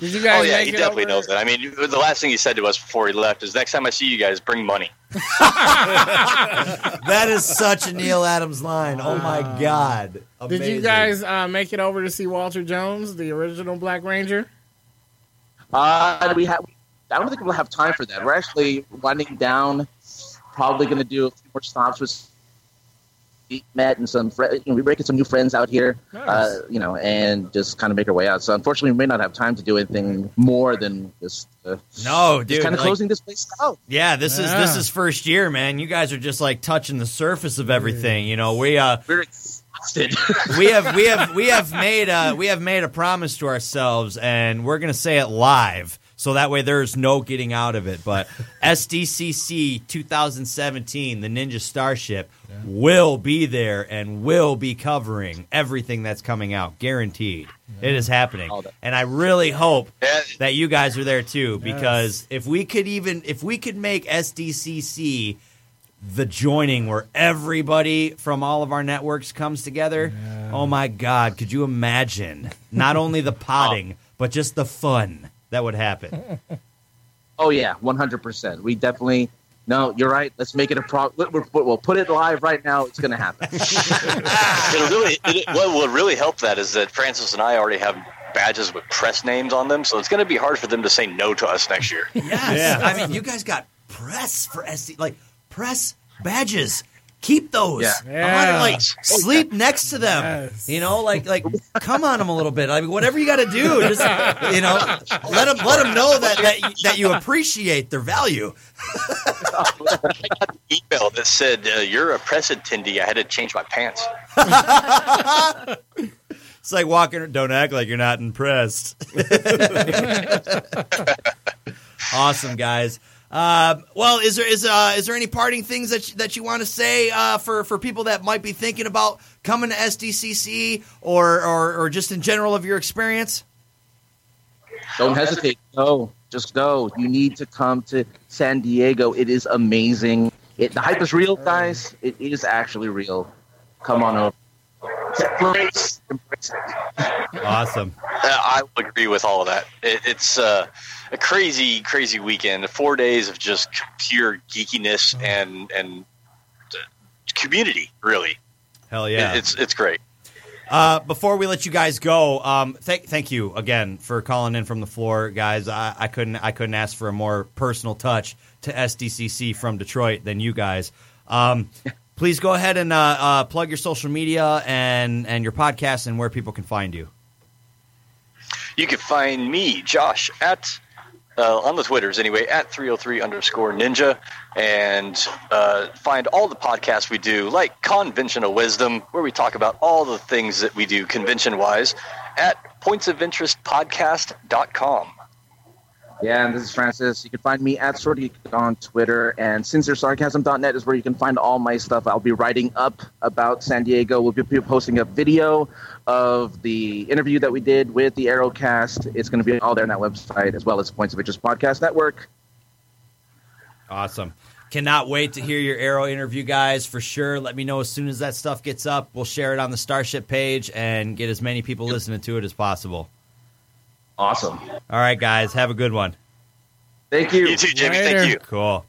Did you guys he definitely knows it. I mean, the last thing he said to us before he left is, next time I see you guys, bring money. That is such a Neil Adams line. Oh, my God. Amazing. Did you guys make it over to see Walter Jones, the original Black Ranger? I don't think we'll have time for that. We're actually winding down, probably going to do a few more stops with met and some friends. We're making some new friends out here, nice. And just kind of make our way out. So unfortunately, we may not have time to do anything more than just. No, dude, just kind of closing this place out. Yeah, this is first year, man. You guys are just like touching the surface of everything. We're exhausted. we have made a promise to ourselves, and we're gonna say it live. So that way there's no getting out of it. But SDCC 2017, the Ninja Starship, will be there and will be covering everything that's coming out. Guaranteed. Yeah. It is happening. And I really hope that you guys are there too, because if we could make SDCC the joining where everybody from all of our networks comes together, oh my God, could you imagine? Not only the potting, but just the fun. That would happen. Oh, yeah, 100%. We definitely – no, you're right. Let's make it a we'll put it live right now. It's going to happen. What will really help that is that Francis and I already have badges with press names on them, so it's going to be hard for them to say no to us next year. Yes. Yeah. I mean, you guys got press for SD – like, press badges. Keep those. Yeah. Like, sleep next to them. Yes. Like come on them a little bit. I mean, whatever you got to do, just let them know that you appreciate their value. I got an email that said you're a press attendee. I had to change my pants. It's like walking. Don't act like you're not impressed. Awesome, guys. Well, is there any parting things that you want to say for people that might be thinking about coming to SDCC or just in general of your experience? Don't hesitate. Go. Just go. You need to come to San Diego. It is amazing. The hype is real, guys. It is actually real. Come on over. Embrace it. Awesome. I will agree with all of that. It's a crazy, crazy weekend. 4 days of just pure geekiness and community, really. Hell yeah. It's great. Before we let you guys go, thank you again for calling in from the floor, guys. I couldn't ask for a more personal touch to SDCC from Detroit than you guys. Please go ahead and plug your social media and your podcast and where people can find you. You can find me, Josh, on the Twitters anyway, at 303_ninja, and find all the podcasts we do, like Conventional Wisdom, where we talk about all the things that we do convention-wise, at pointsofinterestpodcast.com. Yeah, and this is Francis. You can find me at Sorty on Twitter, and SincereSarcasm.net is where you can find all my stuff. I'll be writing up about San Diego. We'll be posting a video of the interview that we did with the Arrowcast. It's going to be all there on that website, as well as Points of Interest Podcast Network. Awesome. Cannot wait to hear your Arrow interview, guys, for sure. Let me know as soon as that stuff gets up. We'll share it on the Starship page and get as many people listening to it as possible. Awesome. All right, guys. Have a good one. Thank you. You too, Jimmy. Later. Thank you. Cool.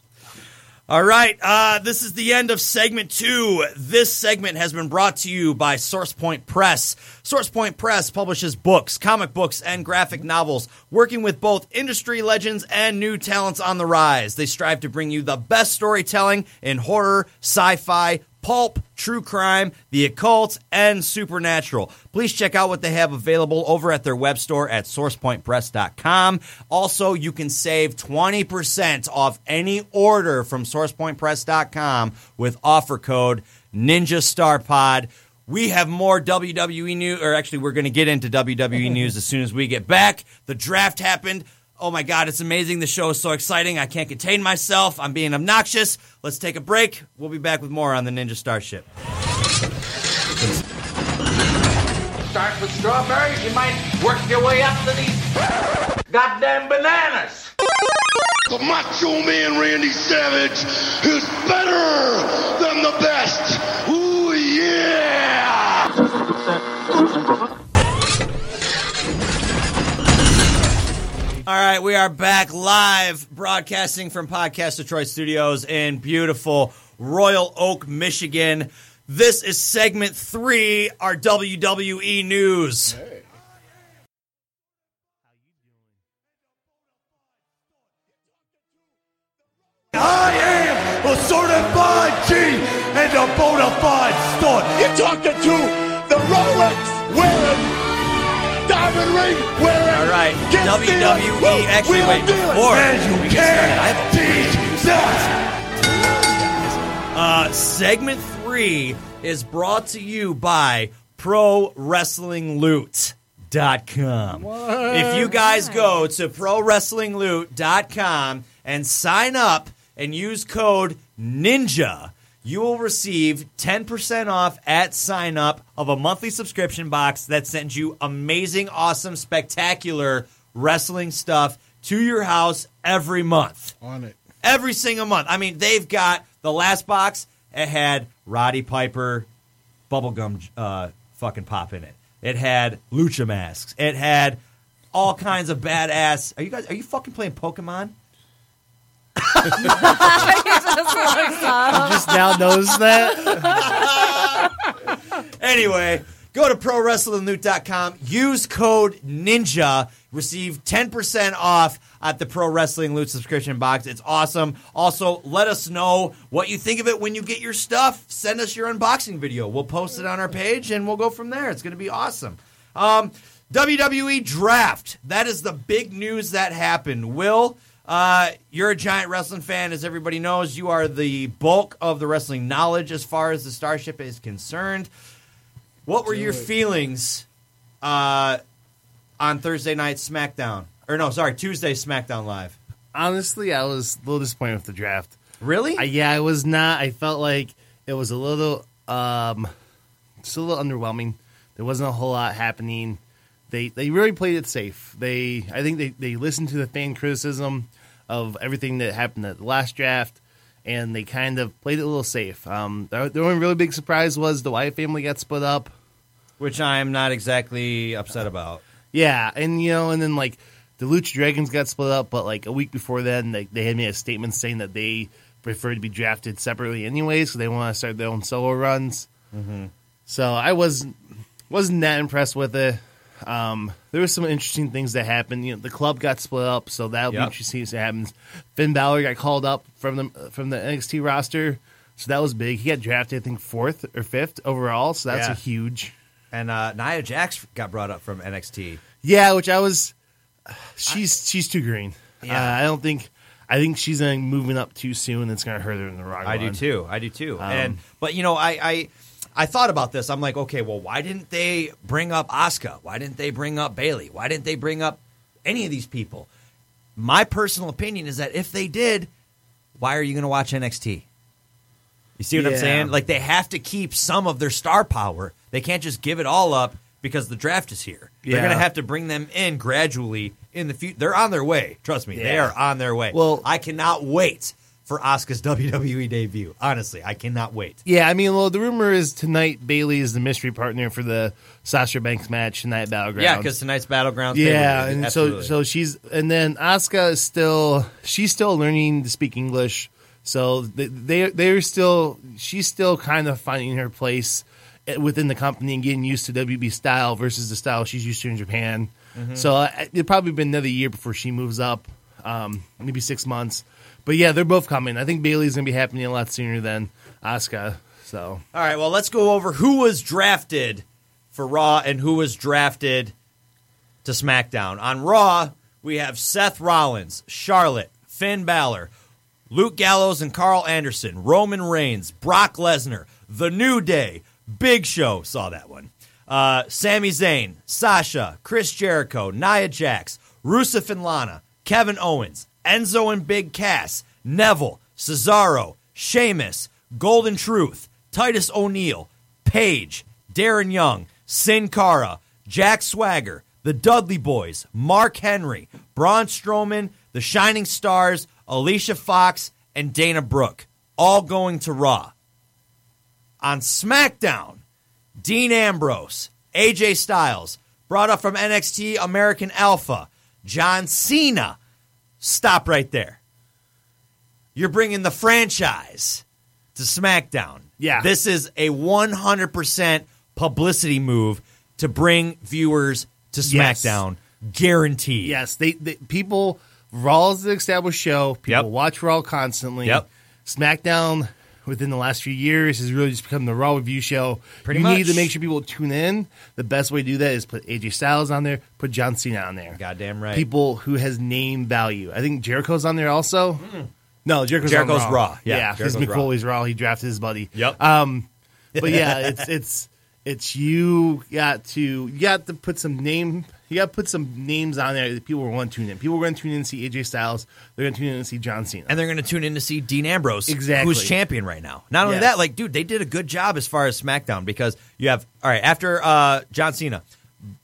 All right. This is the end of segment 2. This segment has been brought to you by SourcePoint Press. SourcePoint Press publishes books, comic books, and graphic novels, working with both industry legends and new talents on the rise. They strive to bring you the best storytelling in horror, sci-fi, pulp, true crime, the occult, and supernatural. Please check out what they have available over at their web store at sourcepointpress.com. Also, you can save 20% off any order from sourcepointpress.com with offer code NINJASTARPOD. We have more WWE news, or actually we're going to get into WWE news as soon as we get back. The draft happened. Oh, my God, it's amazing. The show is so exciting. I can't contain myself. I'm being obnoxious. Let's take a break. We'll be back with more on the Ninja Starship. Start with strawberries. You might work your way up to these goddamn bananas. The Macho Man Randy Savage is better than the best. Ooh, yeah! All right, we are back live broadcasting from Podcast Detroit Studios in beautiful Royal Oak, Michigan. This is segment 3, our WWE news. Hey. I am a certified G and a bona fide stud. You're talking to the Rolex wearing. Diamond ring, all right, WWE, actually, wait, before we get started, I have a segment 3 is brought to you by ProWrestlingLoot.com. If you guys go to ProWrestlingLoot.com and sign up and use code NINJA, you will receive 10% off at sign-up of a monthly subscription box that sends you amazing, awesome, spectacular wrestling stuff to your house every month. On it. Every single month. I mean, they've got the last box. It had Roddy Piper bubblegum fucking pop in it. It had lucha masks. It had all kinds of badass. Are you fucking playing Pokemon? I just now knows that. Anyway, go to ProWrestlingLoot.com, use code NINJA, receive 10% off at the Pro Wrestling Loot subscription box. It's awesome. Also, let us know what you think of it when you get your stuff. Send us your unboxing video. We'll post it on our page, and we'll go from there. It's going to be awesome. WWE Draft. That is the big news that happened. Will... you're a giant wrestling fan, as everybody knows. You are the bulk of the wrestling knowledge as far as the Starship is concerned. What were your feelings on Thursday night SmackDown? Or no, sorry, Tuesday SmackDown Live. Honestly, I was a little disappointed with the draft. Really? I was not. I felt like it was a little underwhelming. There wasn't a whole lot happening. They really played it safe. I think they listened to the fan criticism of everything that happened at the last draft, and they kind of played it a little safe. The only really big surprise was the Wyatt family got split up. Which I am not exactly upset about. Yeah, and you know, and then like the Lucha Dragons got split up, but like a week before then, they had made a statement saying that they prefer to be drafted separately anyway, so they want to start their own solo runs. Mm-hmm. So I wasn't that impressed with it. There were some interesting things that happened. You know, the club got split up, so that'll be interesting to see what happens. Finn Balor got called up from the NXT roster, so that was big. He got drafted, I think, 4th or 5th overall, so that's a huge. And Nia Jax got brought up from NXT. Yeah, which I was. She's too green. Yeah, I think she's moving up too soon. It's going to hurt her in the wrong line. I do too. But you know, I thought about this. I'm like, okay, well, why didn't they bring up Asuka? Why didn't they bring up Bayley? Why didn't they bring up any of these people? My personal opinion is that if they did, why are you going to watch NXT? You see what I'm saying? Like, they have to keep some of their star power. They can't just give it all up because the draft is here. Yeah. They're going to have to bring them in gradually in the future. They're on their way. Trust me, they are on their way. Well, I cannot wait for Asuka's WWE debut. Honestly, I cannot wait. Yeah, I mean, well, the rumor is tonight Bayley is the mystery partner for the Sasha Banks match tonight at Battlegrounds. Yeah, because tonight's Battlegrounds. Yeah, and so she's, and then Asuka is still learning to speak English. So she's still kind of finding her place within the company and getting used to WB style versus the style she's used to in Japan. Mm-hmm. So it'll probably be another year before she moves up, maybe 6 months. But yeah, they're both coming. I think Bayley's going to be happening a lot sooner than Asuka. So, all right, well, let's go over who was drafted for Raw and who was drafted to SmackDown. On Raw, we have Seth Rollins, Charlotte, Finn Balor, Luke Gallows and Carl Anderson, Roman Reigns, Brock Lesnar, The New Day, Big Show, saw that one, Sami Zayn, Sasha, Chris Jericho, Nia Jax, Rusev and Lana, Kevin Owens, Enzo and Big Cass, Neville, Cesaro, Sheamus, Golden Truth, Titus O'Neil, Paige, Darren Young, Sin Cara, Jack Swagger, The Dudley Boys, Mark Henry, Braun Strowman, The Shining Stars, Alicia Fox, and Dana Brooke, all going to Raw. On SmackDown, Dean Ambrose, AJ Styles, brought up from NXT American Alpha, John Cena. Stop right there. You're bringing the franchise to SmackDown. Yeah. This is a 100% publicity move to bring viewers to SmackDown. Yes. Guaranteed. Yes. People, Raw is the established show. People watch Raw constantly. Yep. SmackDown, within the last few years, has really just become the Raw review show. Pretty much. You need to make sure people tune in. The best way to do that is put AJ Styles on there, put John Cena on there. Goddamn right. People who has name value. I think Jericho's on there also. Mm. No, Jericho's on Raw. Yeah, because McFoley's Raw. He drafted his buddy. Yep. But yeah, it's you got to put some name. You got to put some names on there that people are going to tune in. People are going to tune in and see AJ Styles. They're going to tune in and see John Cena. And they're going to tune in to see Dean Ambrose, who's champion right now. Not only that, like, dude, they did a good job as far as SmackDown because you have, all right, after John Cena,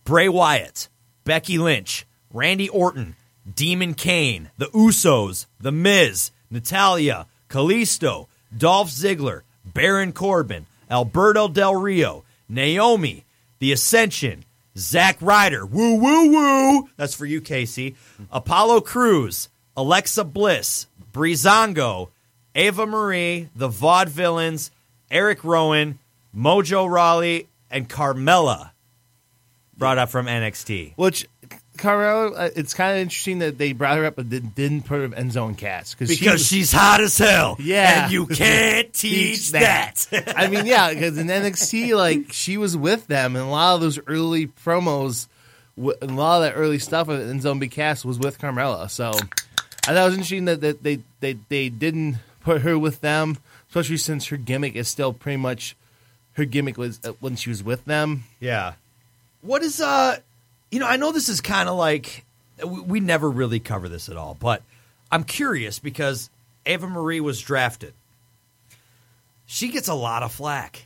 Bray Wyatt, Becky Lynch, Randy Orton, Demon Kane, The Usos, The Miz, Natalya, Kalisto, Dolph Ziggler, Baron Corbin, Alberto Del Rio, Naomi, The Ascension, Zack Ryder, woo, woo, woo. That's for you, Casey. Apollo Crews, Alexa Bliss, Breezango, Ava Marie, The Vaudevillains, Eric Rowan, Mojo Rawley, and Carmella, brought up from NXT. Which, Carmella, it's kind of interesting that they brought her up but didn't put her in Enzo and Cass. Because she's hot as hell. Yeah. And you can't teach that. I mean, yeah, because in NXT, like, she was with them, and a lot of those early promos, a lot of that early stuff of Enzo and Big Cass was with Carmella. So I thought it was interesting that they didn't put her with them, especially since her gimmick is still pretty much her gimmick was when she was with them. Yeah. What is, you know, I know this is kind of like, we never really cover this at all, but I'm curious because Ava Marie was drafted. She gets a lot of flack.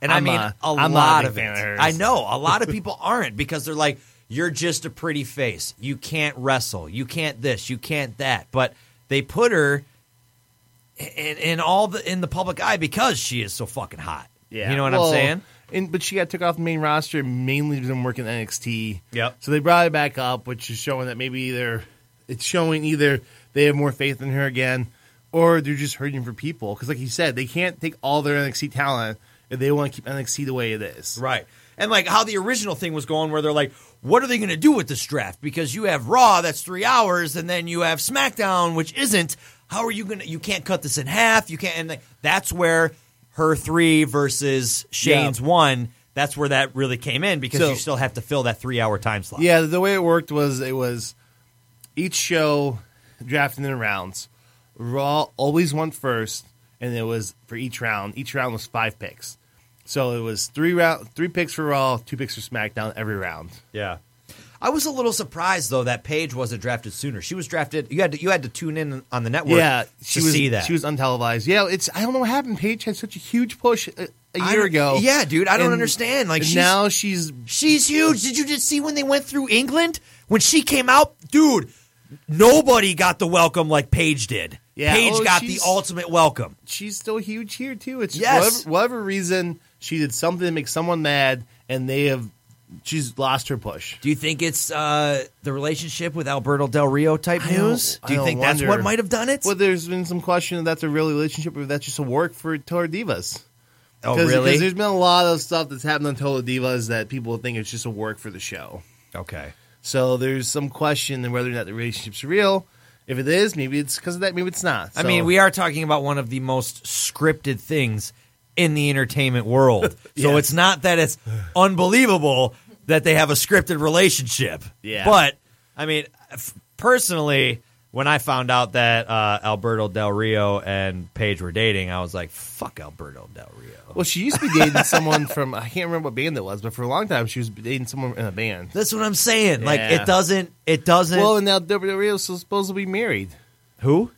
And I'm not a big fan of hers. I know. A lot of people aren't because they're like, you're just a pretty face. You can't wrestle. You can't this. You can't that. But they put her in the public eye because she is so fucking hot. Yeah. You know what I'm saying? But she got took off the main roster, mainly been working NXT. Yep. So they brought her back up, which is showing that maybe either they have more faith in her again, or they're just hurting for people. Because like you said, they can't take all their NXT talent if they want to keep NXT the way it is. Right. And like how the original thing was going where they're like, what are they going to do with this draft? Because you have Raw, that's 3 hours, and then you have SmackDown, which isn't. How are you going to – you can't cut this in half. You can't – and like, that's where – her 3 versus Shane's 1, that's where that really came in because you still have to fill that 3-hour time slot. Yeah, the way it worked was it was each show drafting in rounds. Raw always went first, and it was for each round. Each round was 5 picks. So it was 3 picks for Raw, 2 picks for SmackDown every round. Yeah. I was a little surprised, though, that Paige wasn't drafted sooner. She was drafted. You had to tune in on the network see that. She was untelevised. Yeah, I don't know what happened. Paige had such a huge push a year ago. Yeah, dude, I don't understand. Like now she's huge. Did you just see when they went through England? When she came out, dude, nobody got the welcome like Paige did. Yeah, Paige got the ultimate welcome. She's still huge here, too. It's whatever reason, she did something to make someone mad, and they have... She's lost her push. Do you think it's the relationship with Alberto Del Rio type news? Do you think that's what might have done it? Well, there's been some question if that's a real relationship or if that's just a work for Total Divas. Oh, really? Because there's been a lot of stuff that's happened on Total Divas that people think it's just a work for the show. Okay. So there's some question in whether or not the relationship's real. If it is, maybe it's because of that. Maybe it's not. So. I mean, we are talking about one of the most scripted things in the entertainment world. So it's not that it's unbelievable that they have a scripted relationship. Yeah. But, I mean, personally, when I found out that Alberto Del Rio and Paige were dating, I was like, fuck Alberto Del Rio. Well, she used to be dating someone from, I can't remember what band it was, but for a long time she was dating someone in a band. That's what I'm saying. Yeah. Like, it doesn't. Well, and now Del Rio's supposed to be married. Who?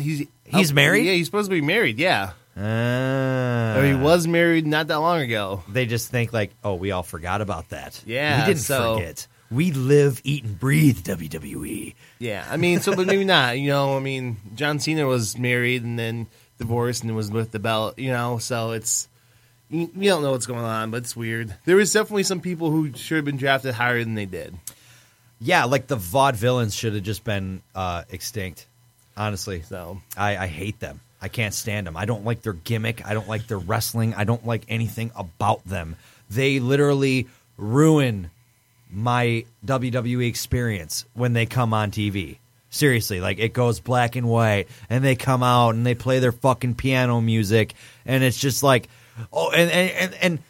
He's married? Yeah, he's supposed to be married, yeah. I mean, he was married not that long ago. They just think like, oh, we all forgot about that. Yeah. We didn't forget. We live, eat, and breathe WWE. Yeah. I mean, but maybe not. You know, I mean, John Cena was married and then divorced and was with the belt, you know, so it's, you don't know what's going on, but it's weird. There was definitely some people who should have been drafted higher than they did. Yeah, like the vaudevillains should have just been extinct, honestly. So I hate them. I can't stand them. I don't like their gimmick. I don't like their wrestling. I don't like anything about them. They literally ruin my WWE experience when they come on TV. Seriously, like it goes black and white and they come out and they play their fucking piano music and it's just like, oh, and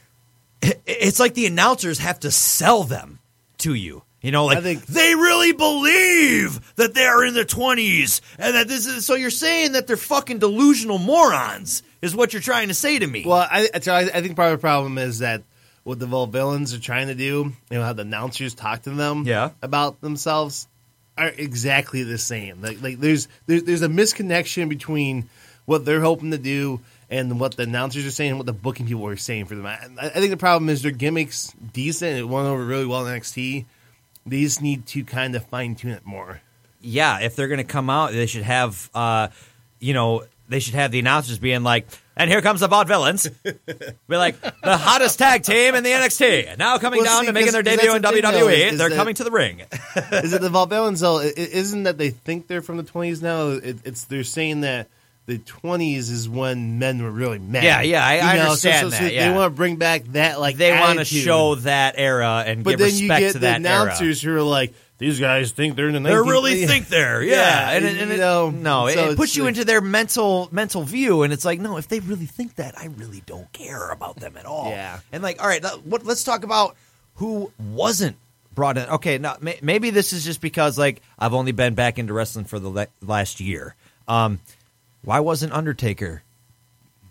it's like the announcers have to sell them to you. You know, like, they really believe that they're in their 20s and that this is – so you're saying that they're fucking delusional morons is what you're trying to say to me. Well, I think part of the problem is that what the vaudevillains are trying to do, you know, how the announcers talk to them about themselves are exactly the same. Like there's a misconnection between what they're hoping to do and what the announcers are saying and what the booking people are saying for them. I think the problem is their gimmick's decent. It went over really well in NXT. They just need to kind of fine-tune it more. Yeah, if they're going to come out, they should have, they should have the announcers being like, and here comes the vaudevillains. Be like, the hottest tag team in the NXT. Now coming down to making their debut in WWE. They're coming to the ring. Is it the vaudevillains, though? It isn't that they think they're from the 20s now. It's they're saying that the 20s is when men were really men. Yeah, I understand that. So they want to bring back that like they want to show that era and give respect to that era. But then you get the announcers who are like, these guys think they're in the 19th. They really think they're, it puts you into their mental view, and it's like, no, if they really think that, I really don't care about them at all. Yeah. And like, all right, let's talk about who wasn't brought in. Okay, now maybe this is just because like I've only been back into wrestling for the last year. Why wasn't Undertaker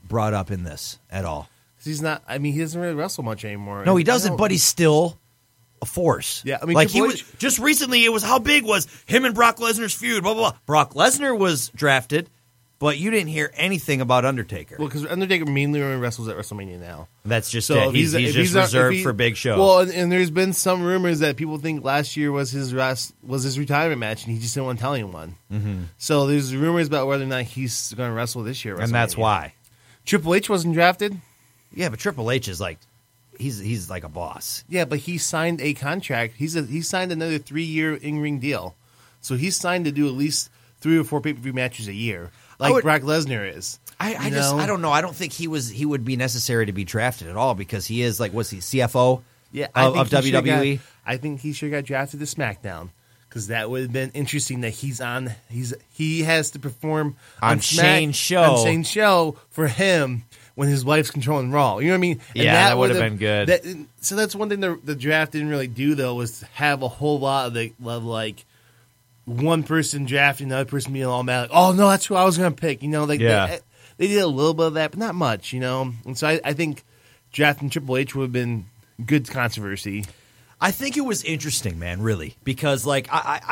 brought up in this at all? Because he's not. I mean, he doesn't really wrestle much anymore. No, he doesn't. But he's still a force. Yeah, I mean, like he was just recently. It was how big was him and Brock Lesnar's feud? Blah blah blah. Brock Lesnar was drafted, but you didn't hear anything about Undertaker. Well, because Undertaker mainly wrestles at WrestleMania now. That's just so it. He's reserved for big shows. Well, and there's been some rumors that people think last year was his retirement match, and he just didn't want to tell anyone. Mm-hmm. So there's rumors about whether or not he's going to wrestle this year. And that's why Triple H wasn't drafted. Yeah, but Triple H is like, he's like a boss. Yeah, but he signed a contract. He signed another 3-year in-ring deal. So he's signed to do at least 3 or 4 pay-per-view matches a year, like Brock Lesnar is. I don't know. I don't think he would be necessary to be drafted at all because he is like, what's he, CFO of WWE? I think he should have got drafted to SmackDown because that would have been interesting that he has to perform on Shane's show for him when his wife's controlling Raw. You know what I mean? And yeah, that would have been good. So that's one thing the draft didn't really do, though, was to have a whole lot of one person drafting, the other person being all mad. Like, oh, no, that's who I was going to pick. You know, they did a little bit of that, but not much, you know. And so I think drafting Triple H would have been good controversy. I think it was interesting, man, really, because I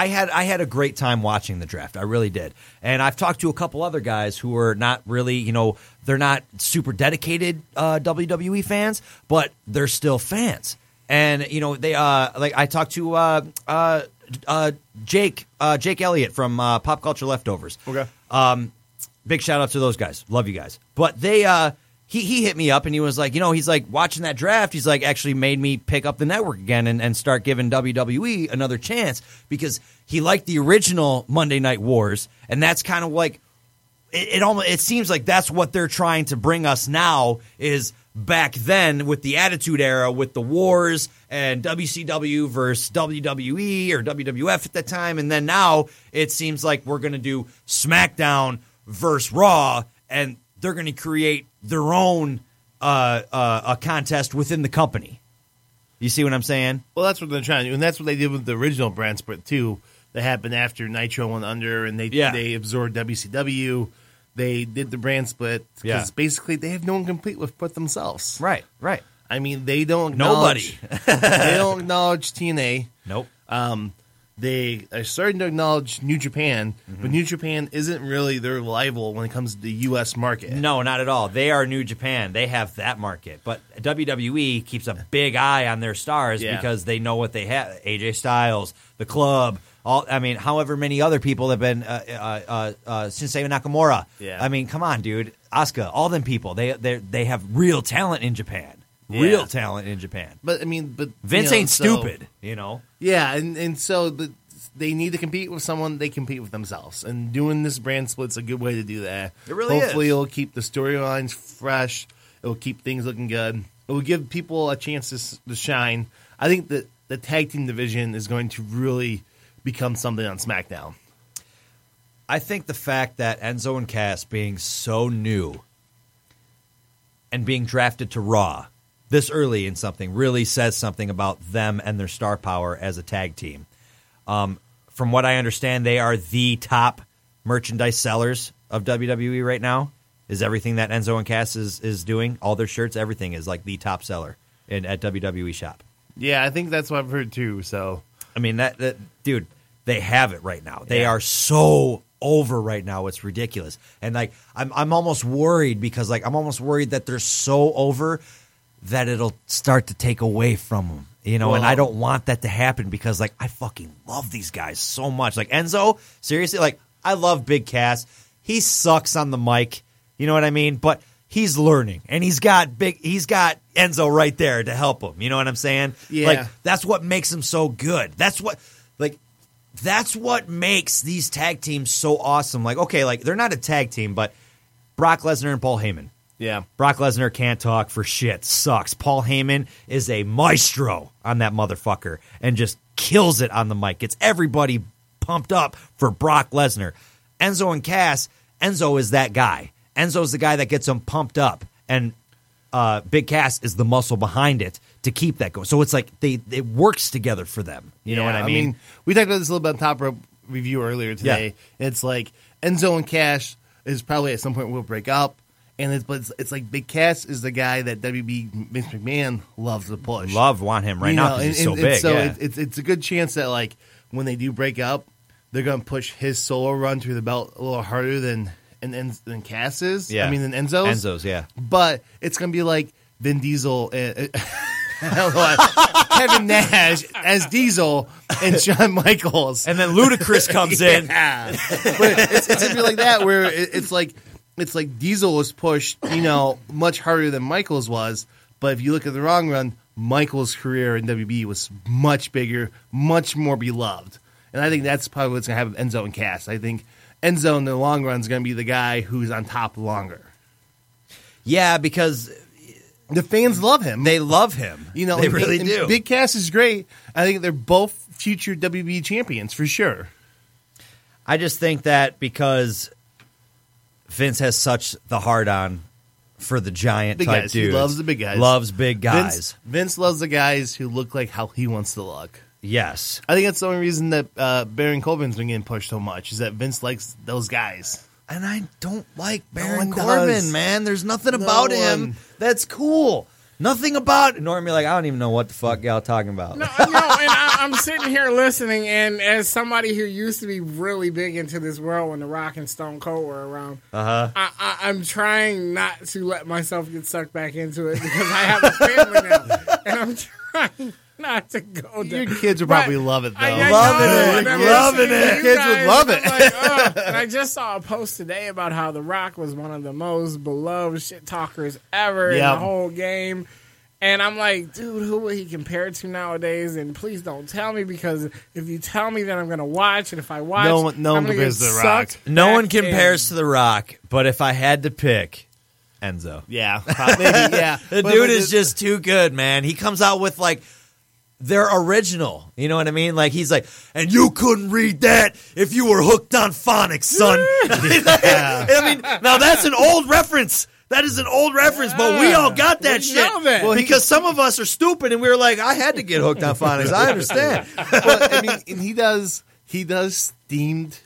had a great time watching the draft. I really did. And I've talked to a couple other guys who are not really, you know, they're not super dedicated WWE fans, but they're still fans. And, you know, they I talked to Jake Elliott from Pop Culture Leftovers. Okay. Big shout out to those guys. Love you guys. But they he hit me up and he was like, you know, he's like watching that draft. He's like actually made me pick up the network again and start giving WWE another chance because he liked the original Monday Night Wars. And that's kind of like it seems like that's what they're trying to bring us now is back then with the Attitude Era with the wars and WCW versus WWE or WWF at that time. And then now it seems like we're going to do SmackDown versus Raw and they're going to create their own a contest within the company. You see what I'm saying? Well, that's what they're trying to do, and that's what they did with the original brand split, too, that happened after Nitro went under, and they absorbed WCW. They did the brand split because basically they have no one complete with but themselves. Right. I mean, they don't acknowledge... Nobody. They don't acknowledge TNA. Nope. They are starting to acknowledge New Japan, but New Japan isn't really their rival when it comes to the U.S. market. No, not at all. They are New Japan. They have that market. But WWE keeps a big eye on their stars because they know what they have. AJ Styles, The Club, however many other people have been Shinsuke Nakamura. Yeah. I mean, come on, dude. Asuka, all them people. They have real talent in Japan. Yeah. Real talent in Japan. But Vince ain't stupid, you know? Yeah, and so they need to compete with someone, they compete with themselves. And doing this brand split's a good way to do that. It really is. Hopefully it'll keep the storylines fresh. It'll keep things looking good. It'll give people a chance to shine. I think that the tag team division is going to really become something on SmackDown. I think the fact that Enzo and Cass being so new and being drafted to Raw this early in something really says something about them and their star power as a tag team. From what I understand, they are the top merchandise sellers of WWE right now. Is everything that Enzo and Cass is doing, all their shirts, everything is like the top seller at WWE shop. Yeah, I think that's what I've heard too. So I mean, that dude, they have it right now. They are so over right now, it's ridiculous. And like, I'm almost worried because like I'm almost worried that they're so over that it'll start to take away from them, you know, and I don't want that to happen because, like, I fucking love these guys so much. Like, Enzo, seriously, like, I love Big Cass. He sucks on the mic, you know what I mean? But he's learning, and he's got Enzo right there to help him, you know what I'm saying? Yeah. Like, that's what makes him so good. That's what makes these tag teams so awesome. Like, okay, like, they're not a tag team, but Brock Lesnar and Paul Heyman. Yeah, Brock Lesnar can't talk for shit. Sucks. Paul Heyman is a maestro on that motherfucker and just kills it on the mic. Gets everybody pumped up for Brock Lesnar. Enzo and Cass, Enzo is that guy. Enzo's the guy that gets them pumped up, and Big Cass is the muscle behind it to keep that going. So it's like it works together for them. You know what I mean? We talked about this a little bit on Top Rope Review earlier today. Yeah. It's like Enzo and Cass is probably at some point will break up. And it's like Big Cass is the guy that WB Vince McMahon loves to push. Want him right now because he's so big. So it's a good chance that like when they do break up, they're going to push his solo run through the belt a little harder than Cass's. Yeah. Than Enzo's. Enzo's, yeah. But it's going to be like Vin Diesel and I don't know why, Kevin Nash as Diesel and Shawn Michaels. And then Ludacris comes in. But it's going to be like that where it's like it's like Diesel was pushed, you know, much harder than Michaels was. But if you look at the long run, Michaels' career in WWE was much bigger, much more beloved. And I think that's probably what's going to happen with Enzo and Cass. I think Enzo in the long run is going to be the guy who's on top longer. Yeah, because the fans love him. They love him. You know, they really do. Big Cass is great. I think they're both future WWE champions for sure. I just think that because Vince has such the hard-on for the giant big type guys. Dudes. He loves the big guys. Loves big guys. Vince loves the guys who look like how he wants to look. Yes. I think that's the only reason that Baron Corbin's been getting pushed so much is that Vince likes those guys. And I don't like Baron Corbin, man. There's nothing about him that's cool. Nothing about it. Normally, like, I don't even know what the fuck y'all talking about. No, and I'm sitting here listening, and as somebody who used to be really big into this world when The Rock and Stone Cold were around, I'm trying not to let myself get sucked back into it because I have a family now, and I'm trying not to go there. Your kids would probably love it, though. Loving it. Kids would love it. Like, and I just saw a post today about how The Rock was one of the most beloved shit talkers ever in the whole game. And I'm like, dude, who would he compare to nowadays? And please don't tell me, because if you tell me, then I'm going to watch. And if I watch, no one compares to The Rock. No one compares to The Rock. But if I had to pick... Enzo. Yeah. Probably, yeah. The dude is just too good, man. He comes out with, like, they're original. You know what I mean? Like, he's like, and you couldn't read that if you were hooked on phonics, son. I mean, now that's an old reference. That is an old reference, but we all got that shit. Well, because some of us are stupid, and we were like, I had to get hooked on phonics. I understand. But, I mean, and he does steamed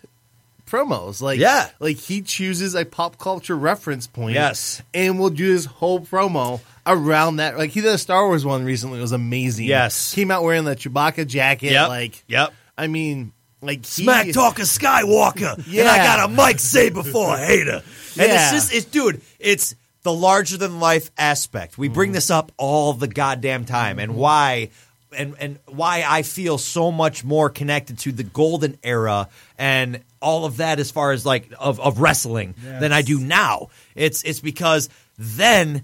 promos. Like, yeah. Like, he chooses a pop culture reference point, yes, and will do his whole promo around that. Like, he did a Star Wars one recently. It was amazing. Yes. Came out wearing the Chewbacca jacket. Yep. Like, yep. I mean, like, smack talker Skywalker. Yeah. And I got a mic say before I hate her. And it's just, dude, it's the larger than life aspect. We bring this up all the goddamn time. And why. And why I feel so much more connected to the golden era and all of that as far as, like, of wrestling than I do now. It's because then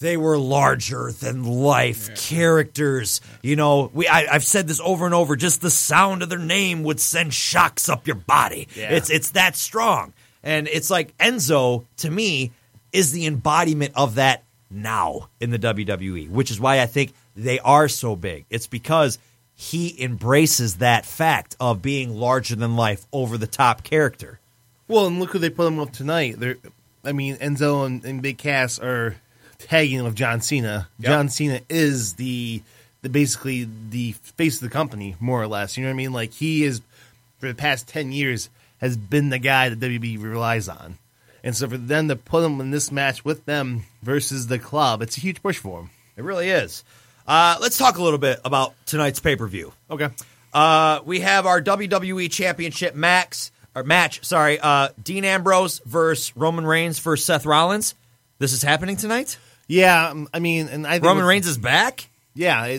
they were larger than life characters. You know, I've said this over and over. Just the sound of their name would send shocks up your body. Yeah. It's that strong. And it's like Enzo, to me, is the embodiment of that now in the WWE, which is why I think they are so big. It's because he embraces that fact of being larger than life, over the top character. Well, and look who they put him up tonight. Enzo and Big Cass are tagging with John Cena. Yep. John Cena is the basically the face of the company, more or less. You know what I mean? Like, he is, for the past 10 years, has been the guy that WWE relies on. And so for them to put him in this match with them versus the club, it's a huge push for him. It really is. Let's talk a little bit about tonight's pay-per-view. Okay. We have our WWE Championship match. Dean Ambrose versus Roman Reigns versus Seth Rollins. This is happening tonight? Yeah, I mean, and I think Roman Reigns is back? Yeah,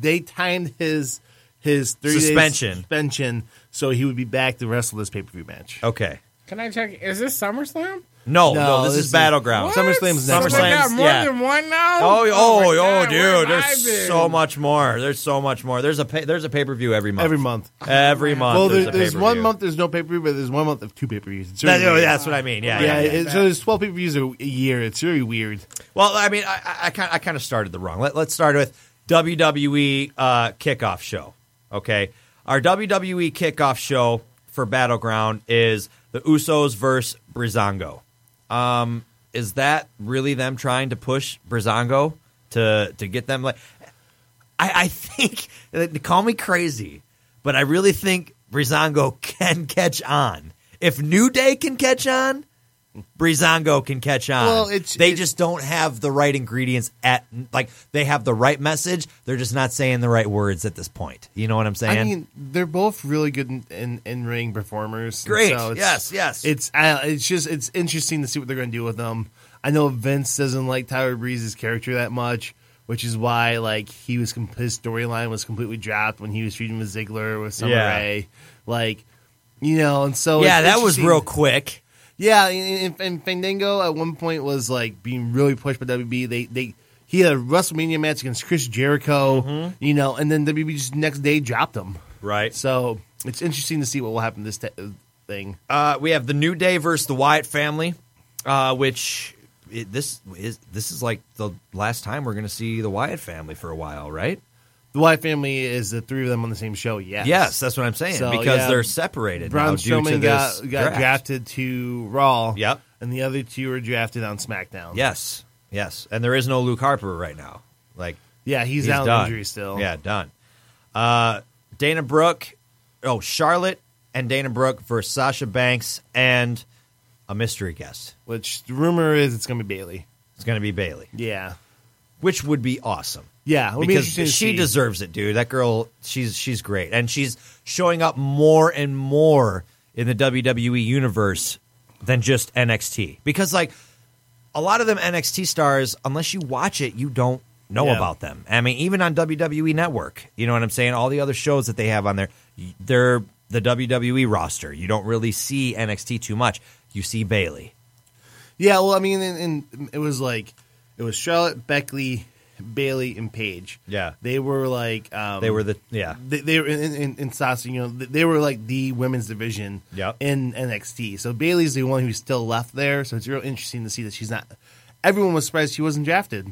they timed his 3-day suspension so he would be back to wrestle this pay-per-view match. Okay. Can I check? Is this SummerSlam? No, this is Battleground. SummerSlam's next. SummerSlam's, I got more than one now? Oh, dude, there's so much more. There's a pay-per-view every month. Every month. Well, there's 1 month there's no pay-per-view, but there's 1 month of two pay-per-views. That's what I mean. Yeah. So there's 12 pay-per-views a year. It's really weird. Well, I mean, I kind of started the wrong. Let's start with WWE kickoff show, okay? Our WWE kickoff show for Battleground is the Usos versus Breezango. Is that really them trying to push Breezango to get them? Like, I think, call me crazy, but I really think Breezango can catch on. If New Day can catch on, Breezango can catch on. Well, they just don't have the right ingredients. They have the right message. They're just not saying the right words at this point. You know what I'm saying? I mean, they're both really good in-ring performers. Great. So yes. It's interesting to see what they're going to do with them. I know Vince doesn't like Tyler Breeze's character that much, which is why, like, his storyline was completely dropped when he was feuding with Ziggler with Summer Rae. Like, you know, and so that was real quick. Yeah, and Fandango at one point was like being really pushed by WB. He had a WrestleMania match against Chris Jericho, you know, and then WB just the next day dropped him. Right. So it's interesting to see what will happen to this thing. We have the New Day versus the Wyatt family, which this is like the last time we're going to see the Wyatt family for a while, right? The Wyatt family is the three of them on the same show, yes. Yes, that's what I'm saying, so, because they're separated now due to this got drafted to Raw, yep, and the other two were drafted on SmackDown. Yes. Yes, and there is no Luke Harper right now. Like, yeah, he's out of injury still. Yeah, done. Dana Brooke, Charlotte and Dana Brooke versus Sasha Banks and a mystery guest. Which the rumor is it's going to be Bayley. It's going to be Bayley. Yeah, which would be awesome. Yeah, because she deserves it, dude. That girl, she's great, and she's showing up more and more in the WWE universe than just NXT. Because like, a lot of them NXT stars, unless you watch it, you don't know about them. I mean, even on WWE Network, you know what I'm saying? All the other shows that they have on there, they're the WWE roster. You don't really see NXT too much. You see Bayley. Yeah, well, I mean, and it was Charlotte, Beckley, Bayley, and Paige. Yeah. They were like... they were the... Yeah. They were in Sasha, you know, they were like the women's division in NXT. So Bayley's the one who's still left there. So it's real interesting to see that she's not... Everyone was surprised she wasn't drafted.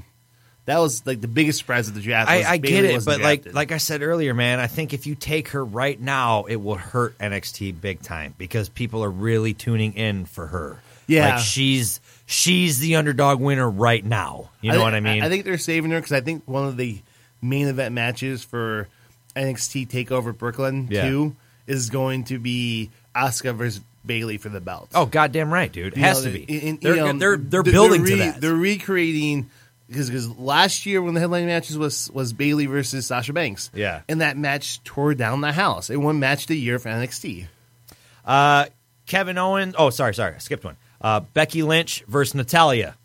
That was like the biggest surprise of the draft. I get it, but like I said earlier, man, I think if you take her right now, it will hurt NXT big time because people are really tuning in for her. Yeah. Like she's the underdog winner right now. You know what I mean? I think they're saving her because I think one of the main event matches for NXT TakeOver Brooklyn 2 is going to be Asuka versus Bayley for the belt. Oh, goddamn right, dude. It has to be. They're building to that. They're recreating because last year when the headline matches was Bayley versus Sasha Banks. Yeah. And that match tore down the house. It won match of the year for NXT. Kevin Owens. Oh, sorry. I skipped one. Becky Lynch versus Natalya.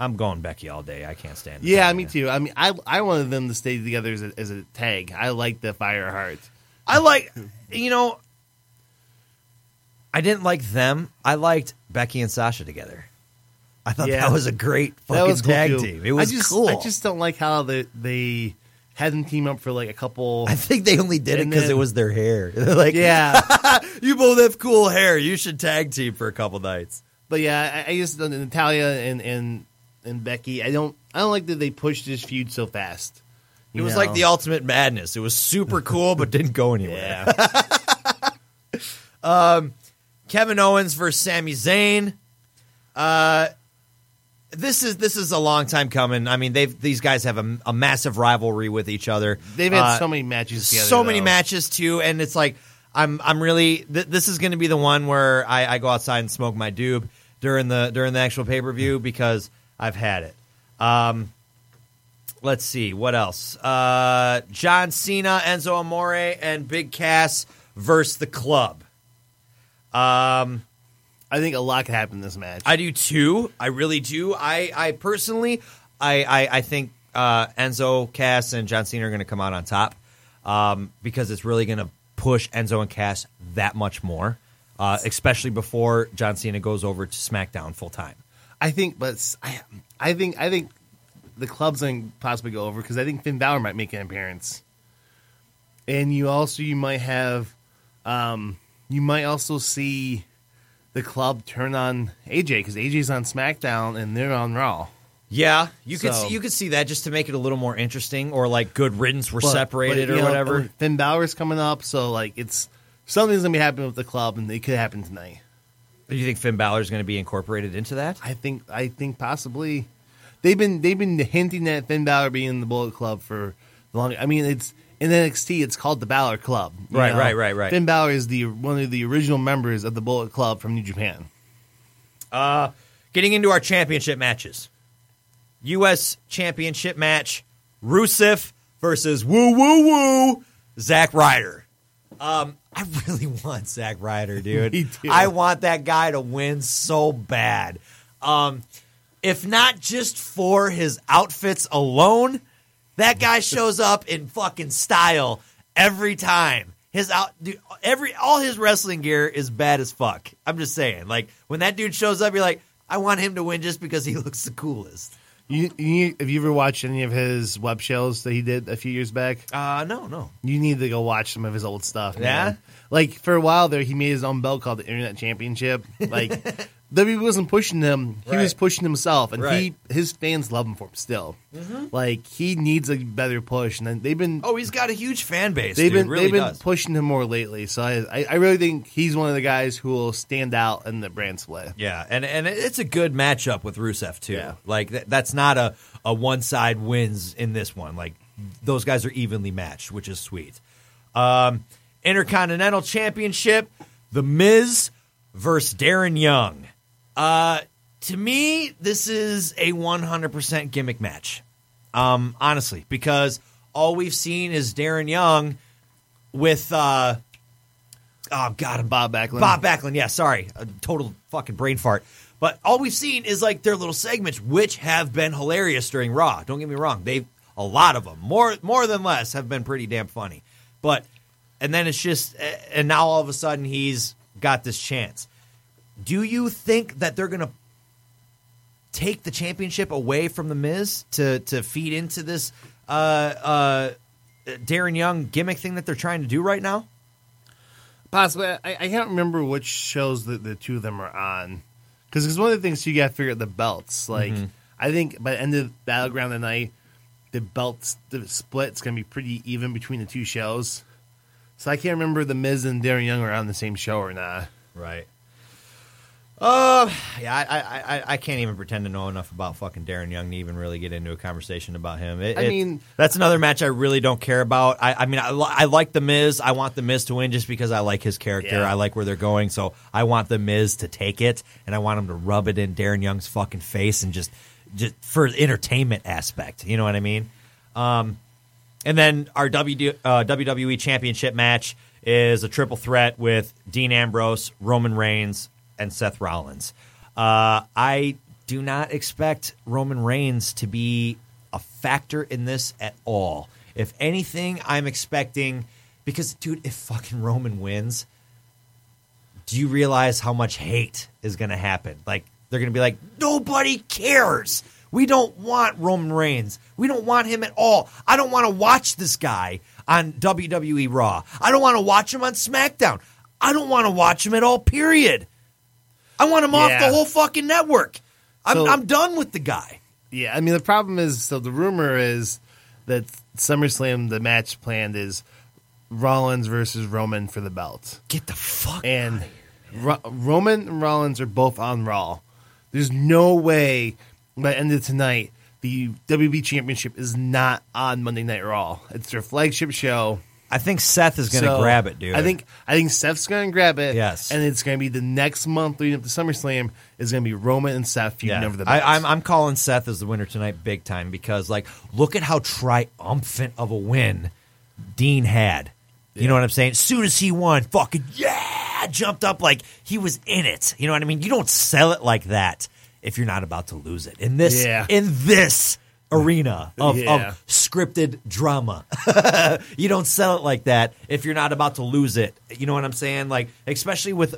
I'm going Becky all day. I can't stand Natalya. Yeah, me too. I mean, I wanted them to stay together as a tag. I like the Fireheart. I like, you know, I didn't like them. I liked Becky and Sasha together. I thought that was a great fucking tag team. It was cool. I just don't like how they had them team up for like a couple. I think they only did it because it was their hair. They're like, yeah, you both have cool hair. You should tag team for a couple nights. But yeah, I just Natalya and Becky. I don't like that they pushed this feud so fast. It was like the ultimate madness. It was super cool, but didn't go anywhere. Yeah. Kevin Owens versus Sami Zayn. This is a long time coming. I mean, these guys have a massive rivalry with each other. They've had so many matches together. So many matches, too, and it's like I'm really this is going to be the one where I go outside and smoke my doob during the actual pay-per-view because I've had it. Let's see. What else? John Cena, Enzo Amore, and Big Cass versus The Club. I think a lot could happen in this match. I do too. I really do. I personally, I think Enzo, Cass, and John Cena are going to come out on top because it's really going to push Enzo and Cass that much more, especially before John Cena goes over to SmackDown full time. I think the Club's going to possibly go over because I think Finn Balor might make an appearance, and you might have. You might also see the Club turn on AJ because AJ's on SmackDown and they're on Raw. Yeah, you could see that just to make it a little more interesting, or like Good Riddance were separated or whatever. Finn Balor's coming up, so like it's something's gonna be happening with the Club, and it could happen tonight. Do you think Finn Balor's gonna be incorporated into that? I think possibly. They've been hinting at Finn Balor being in the Bullet Club for the long. I mean, it's. In NXT, it's called the Balor Club. Right. Finn Balor is one of the original members of the Bullet Club from New Japan. Getting into our championship matches. U.S. Championship match, Rusev versus Zack Ryder. I really want Zack Ryder, dude. Me too. I want that guy to win so bad. If not just for his outfits alone... That guy shows up in fucking style every time. His out, dude, all his wrestling gear is bad as fuck. I'm just saying. Like, when that dude shows up, you're like, I want him to win just because he looks the coolest. Have you ever watched any of his web shows that he did a few years back? No. You need to go watch some of his old stuff. Yeah? Man. Like, for a while there, he made his own belt called the Internet Championship. Like, WWE wasn't pushing him. He was pushing himself, and his fans love him for him still. Mm-hmm. Like, he needs a better push. And they've been he's got a huge fan base. They've been pushing him more lately. So I really think he's one of the guys who will stand out in the brand split. Yeah, and it's a good matchup with Rusev too. Yeah. Like that's not a one side wins in this one. Like those guys are evenly matched, which is sweet. Intercontinental Championship, The Miz versus Darren Young. To me, this is a 100% gimmick match, honestly, because all we've seen is Darren Young with, Bob Backlund. Bob Backlund, yeah, sorry. A total fucking brain fart. But all we've seen is, like, their little segments, which have been hilarious during Raw. Don't get me wrong. A lot of them, more than less, have been pretty damn funny. But, and then it's just, and now all of a sudden he's got this chance. Do you think that they're going to take the championship away from The Miz to feed into this Darren Young gimmick thing that they're trying to do right now? Possibly. I can't remember which shows the two of them are on. Because one of the things you got to figure out the belts. Like, mm-hmm. I think by the end of Battleground tonight, the split's going to be pretty even between the two shows. So I can't remember if The Miz and Darren Young are on the same show or not. Right. I can't even pretend to know enough about fucking Darren Young to even really get into a conversation about him. That's another match I really don't care about. I like The Miz. I want The Miz to win just because I like his character. Yeah. I like where they're going, so I want The Miz to take it, and I want him to rub it in Darren Young's fucking face and just for entertainment aspect. You know what I mean? And then our WWE Championship match is a triple threat with Dean Ambrose, Roman Reigns, and Seth Rollins. I do not expect Roman Reigns to be a factor in this at all. If anything, I'm expecting, because, dude, if fucking Roman wins, do you realize how much hate is going to happen? Like, they're going to be like, nobody cares. We don't want Roman Reigns. We don't want him at all. I don't want to watch this guy on WWE Raw. I don't want to watch him on SmackDown. I don't want to watch him at all, period. I want him off the whole fucking network. I'm done with the guy. Yeah, I mean, the problem is, so the rumor is that SummerSlam, the match planned is Rollins versus Roman for the belt. Get the fuck out of here. Roman and Rollins are both on Raw. There's no way by the end of tonight the WWE Championship is not on Monday Night Raw. It's their flagship show. I think Seth is going to grab it, dude. I think Seth's going to grab it. Yes, and it's going to be the next month leading up to SummerSlam is going to be Roman and Seth feuding over the belts. I'm calling Seth as the winner tonight, big time, because like look at how triumphant of a win Dean had. Yeah. You know what I'm saying? As soon as he won, fucking jumped up like he was in it. You know what I mean? You don't sell it like that if you're not about to lose it in this. Yeah. In this arena of scripted drama. You don't sell it like that if you're not about to lose it. You know what I'm saying? Like, especially with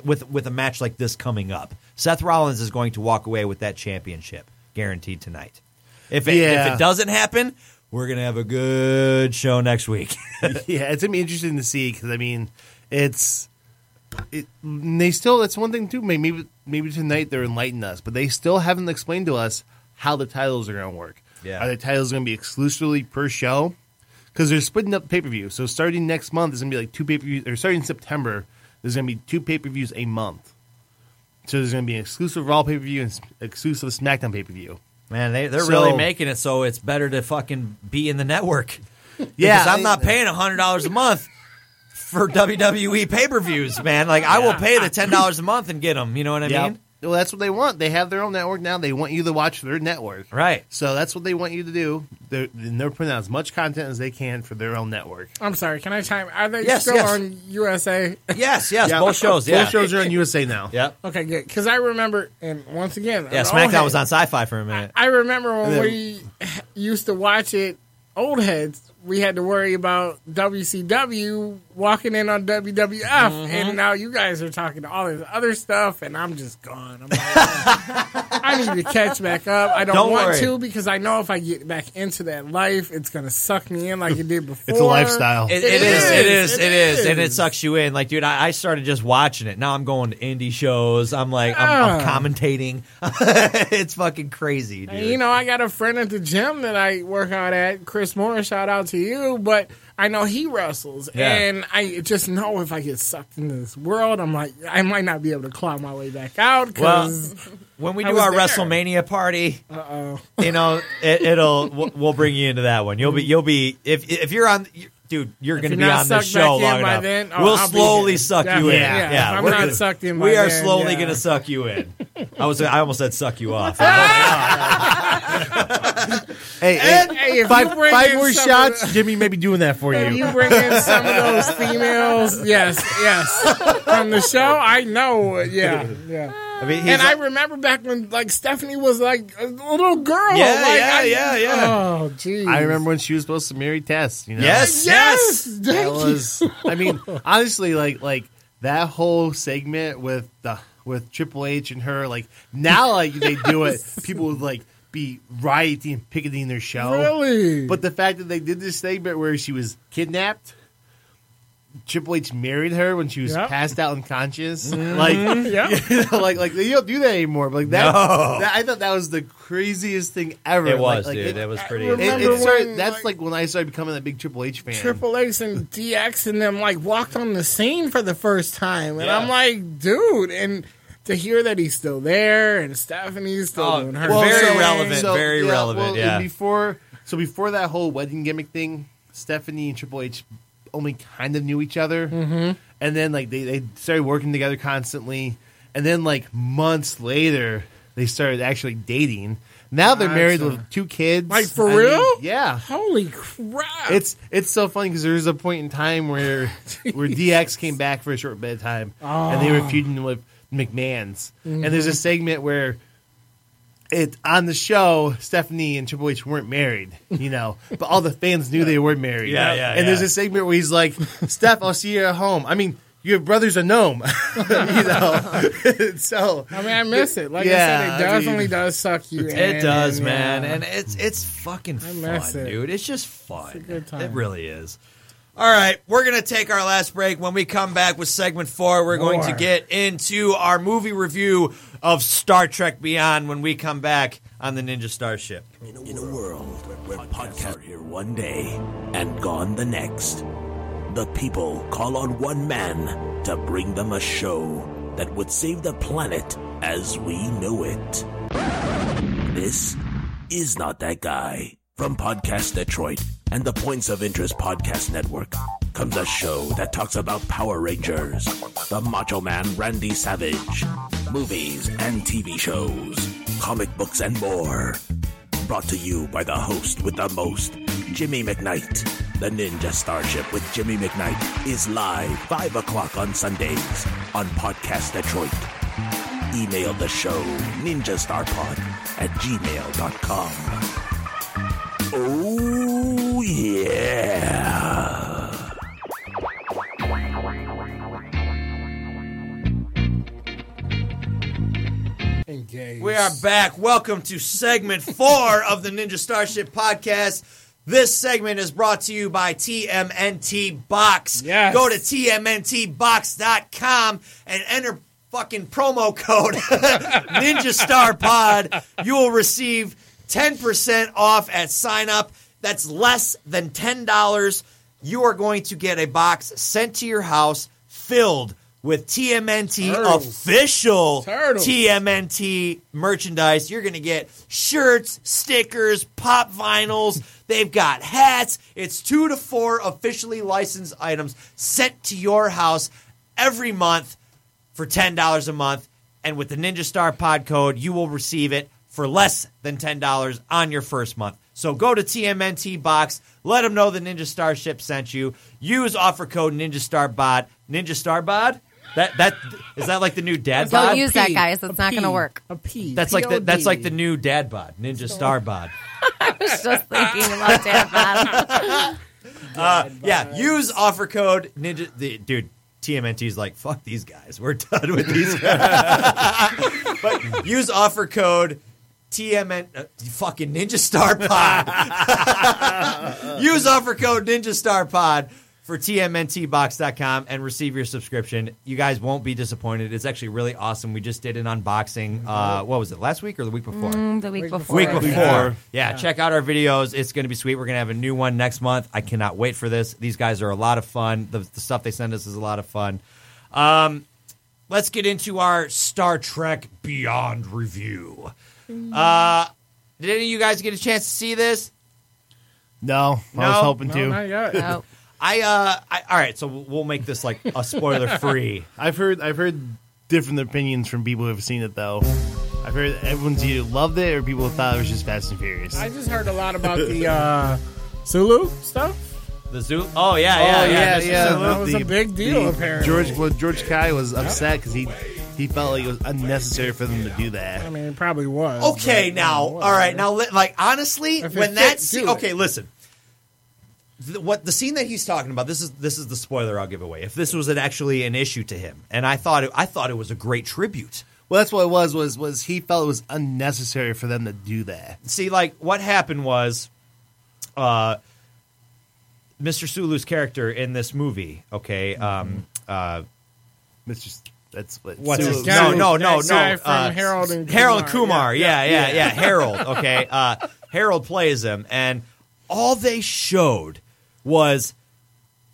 a match like this coming up. Seth Rollins is going to walk away with that championship, guaranteed tonight. If it doesn't happen, we're going to have a good show next week. Yeah, it's going to be interesting to see because, I mean, that's one thing too. Maybe tonight they're enlightening us, but they still haven't explained to us how the titles are going to work. Yeah. Are the titles going to be exclusively per show? Because they're splitting up pay-per-view. So starting next month, there's going to be like two pay-per-views. Or starting September, there's going to be two pay-per-views a month. So there's going to be an exclusive Raw pay-per-view and exclusive SmackDown pay-per-view. Man, they're really making it so it's better to fucking be in the network. Yeah, because I'm not paying $100 a month for WWE pay-per-views, man. Like, I will pay the $10 a month and get them. You know what I mean? Well, that's what they want. They have their own network now. They want you to watch their network. Right. So that's what they want you to do. They're putting out as much content as they can for their own network. I'm sorry. Can I chime? Are they still on USA? Yes. Both shows. Yeah. Both shows are on USA now. Yep. Okay, good. Because I remember, and once again. Yeah, SmackDown was on Sci-Fi for a minute. I remember when we used to watch it, old heads, we had to worry about WCW walking in on WWF, and now you guys are talking to all this other stuff, and I'm just gone. I'm like, I need to catch back up. I don't want to, because I know if I get back into that life, it's going to suck me in like it did before. It's a lifestyle. It is. And it sucks you in. Like, dude, I started just watching it. Now I'm going to indie shows. I'm like, I'm commentating. It's fucking crazy, dude. And, you know, I got a friend at the gym that I work out at, Chris Morris, shout out to you, but I know he wrestles, and I just know if I get sucked into this world, I'm like, I might not be able to claw my way back out. Because when we do our WrestleMania party, you know, it'll we'll bring you into that one. You'll be if you're on. Dude, you're going to be on this show long enough. Then, we'll slowly suck you in. Yeah. We are slowly going to suck you in. I almost said suck you off. Hey, five more shots, Jimmy may be doing that for you. If you bring in some of those females, yes, from the show, I know, yeah. I mean, I remember back when, like, Stephanie was, like, a little girl. Yeah. Oh, geez. I remember when she was supposed to marry Tess, you know? Yes. Thank you. I mean, honestly, like that whole segment with Triple H and her, like, now, like, they do it, people would, like, be rioting and picketing their show. Really? But the fact that they did this segment where she was kidnapped, Triple H married her when she was passed out unconscious. Like you don't do that anymore. But like that, I thought that was the craziest thing ever. It was, like, dude. That was pretty. That's when I started becoming a big Triple H fan. Triple H and DX and them like walked on the scene for the first time, and I'm like, dude, and to hear that he's still there and Stephanie's still doing her. Well, very relevant. Well, yeah. Before that whole wedding gimmick thing, Stephanie and Triple H only kind of knew each other, and then like they started working together constantly, and then like months later they started actually dating. Now they're married with two kids. Like for real? Mean, yeah. Holy crap! It's so funny because there was a point in time where DX came back for a short bit of time, and they were feuding with McMahon's, and there's a segment where. It on the show, Stephanie and Triple H weren't married, you know, but all the fans knew they were married. And there's a segment where he's like, "Steph, I'll see you at home." I mean, your brother's a gnome, you know. So I mean, I miss it. Like I said, it definitely does suck you in. It does, man, and it's fucking fun, dude. It's just fun. It's a good time. It really is. All right, we're going to take our last break. When we come back with segment 4, we're going to get into our movie review of Star Trek Beyond when we come back on the Ninja Starship. In a world where podcasts are here one day and gone the next, the people call on one man to bring them a show that would save the planet as we know it. This is Not That Guy. From Podcast Detroit and the Points of Interest Podcast Network comes a show that talks about Power Rangers, the Macho Man Randy Savage, movies and TV shows, comic books and more. Brought to you by the host with the most, Jimmy McKnight. The Ninja Starship with Jimmy McKnight is live 5 o'clock on Sundays on Podcast Detroit. Email the show ninjastarpod@gmail.com. Oh, yeah. Engage. We are back. Welcome to segment 4 of the Ninja Starship Podcast. This segment is brought to you by TMNT Box. Yes. Go to tmntbox.com and enter fucking promo code NinjaStarPod. You will receive 10% off at sign up. That's less than $10. You are going to get a box sent to your house filled with TMNT official TMNT merchandise. You're going to get shirts, stickers, pop vinyls. They've got hats. It's 2 to 4 officially licensed items sent to your house every month for $10 a month. And with the Ninja Star Pod code, you will receive it for less than $10 on your first month. So go to TMNT Box. Let them know the Ninja Starship sent you. Use offer code NinjaStarBod. NinjaStarBod? That is that like the new dad bod? Don't use that, guys. That's not going to work. A P. That's like the new dad bod. NinjaStarBod. I was just thinking about dad bod. Yeah, use offer code Ninja. Dude, TMNT's like, fuck these guys. We're done with these guys. But use offer code TMN, fucking Ninja Star Pod. Use offer code Ninja Star Pod for TMNTbox.com and receive your subscription. You guys won't be disappointed. It's actually really awesome. We just did an unboxing. What was it, last week or the week before? The week before. Yeah, check out our videos. It's going to be sweet. We're going to have a new one next month. I cannot wait for this. These guys are a lot of fun. The stuff they send us is a lot of fun. Let's get into our Star Trek Beyond review. Did any of you guys get a chance to see this? No? I was hoping to. Not yet. No. All right, so we'll make this like a spoiler free. I've heard different opinions from people who have seen it though. I've heard everyone's either loved it or people thought it was just Fast and Furious. I just heard a lot about the Sulu stuff. The Zulu? Oh yeah. That was a big deal apparently. George Kai was upset because he felt like it was unnecessary for them to do that. I mean, it probably was. Okay, now, all right, now like honestly, when that scene, okay, listen. The scene that he's talking about, this is the spoiler I'll give away. If this was actually an issue to him, and I thought it was a great tribute. Well, that's what it was he felt it was unnecessary for them to do that. See, like what happened was, Mr. Sulu's character in this movie, okay, Harold Kumar, yeah, Harold, okay, Harold plays him, and all they showed was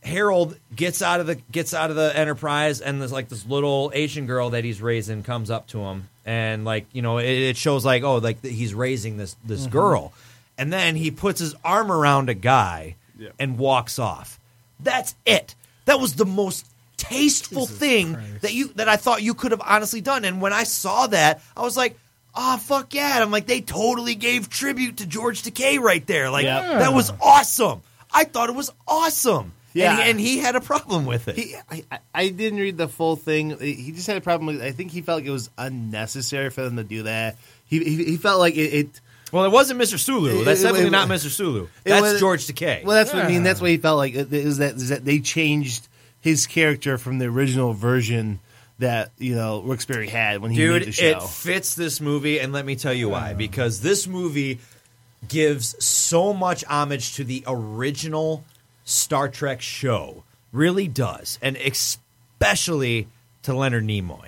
Harold gets out of the Enterprise, and there's like this little Asian girl that he's raising comes up to him, and like, you know, it shows like, oh, like he's raising this mm-hmm. girl, and then he puts his arm around a guy and walks off. That's it. That was the most tasteful thing that I thought you could have honestly done. And when I saw that, I was like, oh, fuck yeah. And I'm like, they totally gave tribute to George Takei right there. Like, that was awesome. I thought it was awesome. Yeah. And he had a problem with it. I didn't read the full thing. He just had a problem with it. I think he felt like it was unnecessary for them to do that. He felt like it well, it wasn't Mr. Sulu. That's definitely not Mr. Sulu. That's George Takei. Well, that's what I mean. That's what he felt like. Is that they changed his character from the original version that, you know, Rooksberry had when he made the show. Dude, it fits this movie, and let me tell you why. Because this movie gives so much homage to the original Star Trek show. Really does. And especially to Leonard Nimoy.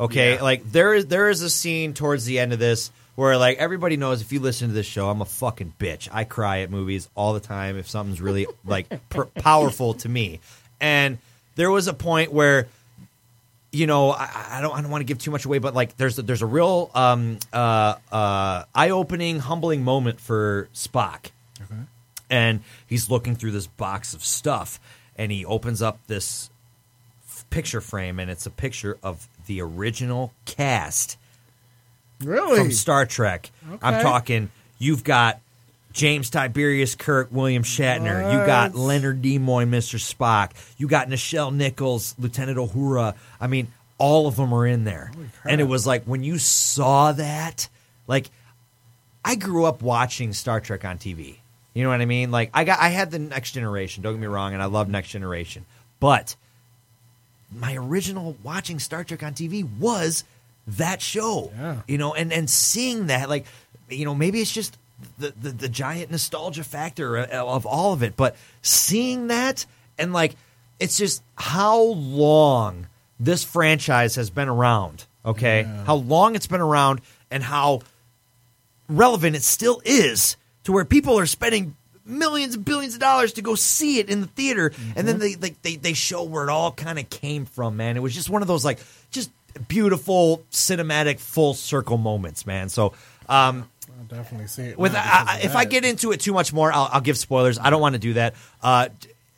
Okay? Yeah. Like, there is a scene towards the end of this where, like, everybody knows if you listen to this show, I'm a fucking bitch. I cry at movies all the time if something's really, like, powerful to me. And there was a point where, you know, I don't want to give too much away, but like there's a real eye-opening, humbling moment for Spock. Okay. And he's looking through this box of stuff, and he opens up this picture frame, and it's a picture of the original cast. Really? From Star Trek. Okay. I'm talking, you've got James Tiberius Kirk, William Shatner. What? You got Leonard Nimoy, Mr. Spock. You got Nichelle Nichols, Lieutenant Uhura. I mean, all of them are in there. And it was like, when you saw that, like, I grew up watching Star Trek on TV. You know what I mean? Like, I had the Next Generation, don't get me wrong, and I love Next Generation. But my original watching Star Trek on TV was that show. Yeah. You know, and seeing that, like, you know, maybe it's just the giant nostalgia factor of all of it, but seeing that, and like, it's just how long this franchise has been around, okay? Yeah. How long it's been around and how relevant it still is to where people are spending millions and billions of dollars to go see it in the theater, mm-hmm. and then they show where it all kind of came from, man. It was just one of those, like, just beautiful cinematic full circle moments, man. So, I'll definitely see it. If I get into it too much more, I'll give spoilers. I don't want to do that.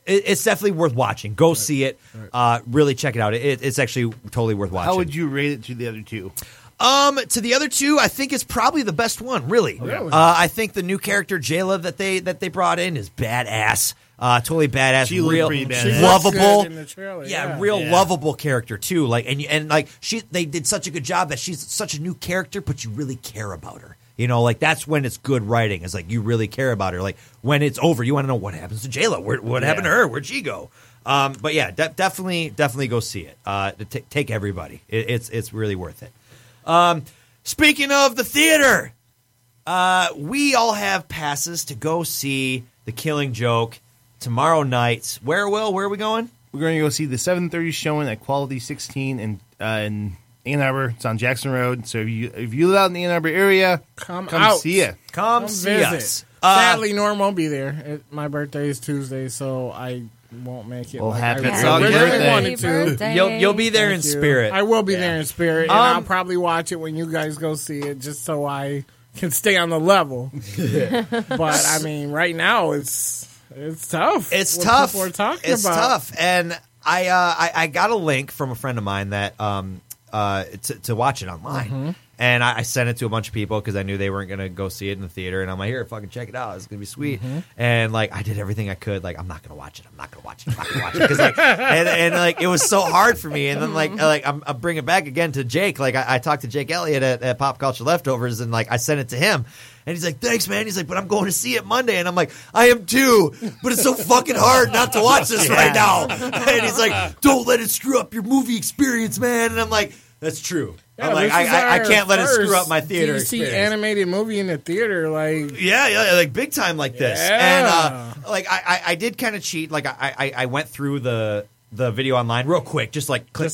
It's definitely worth watching. Go see it. Right. Really check it out. It's actually totally worth watching. How would you rate it to the other two? To the other two, I think it's probably the best one. Really, okay. I think the new character Jayla that they brought in is badass. Totally badass. She real badass. Lovable. In the trailer, real lovable character too. Like, and like they did such a good job that she's such a new character, but you really care about her. You know, like, that's when it's good writing. It's like, you really care about her. Like, when it's over, you want to know what happens to J-Lo. What happened to her? Where'd she go? But, yeah, definitely go see it. Take everybody. It's really worth it. Speaking of the theater, we all have passes to go see The Killing Joke tomorrow night. Where, Will? Where are we going? We're going to go see the 7:30 showing at Quality 16 in Ann Arbor. It's on Jackson Road. So if you live out in the Ann Arbor area, come see it. Come see us. Sadly, Norm won't be there. My birthday is Tuesday, so I won't make it. Well, happy birthday. You'll be there in spirit. I will be there in spirit, and I'll probably watch it when you guys go see it, just so I can stay on the level. But, I mean, right now it's tough. It's tough. People are talking about. It's tough. And I got a link from a friend of mine that to watch it online. Mm-hmm. And I sent it to a bunch of people because I knew they weren't going to go see it in the theater. And I'm like, here, fucking check it out. It's going to be sweet. Mm-hmm. And, like, I did everything I could. Like, I'm not going to watch it. Because, like, and, like, it was so hard for me. And then, like I'll bring it back again to Jake. Like, I talked to Jake Elliott at Pop Culture Leftovers, and, like, I sent it to him. And he's like, thanks, man. He's like, but I'm going to see it Monday. And I'm like, I am too. But it's so fucking hard not to watch this right now. And he's like, don't let it screw up your movie experience, man. And I'm like, that's true. Yeah, I'm like, I can't let it screw up my theater experience. See animated movie in the theater, like like big time, like this. Yeah. And like I did kind of cheat. Like I went through the video online real quick, just like click,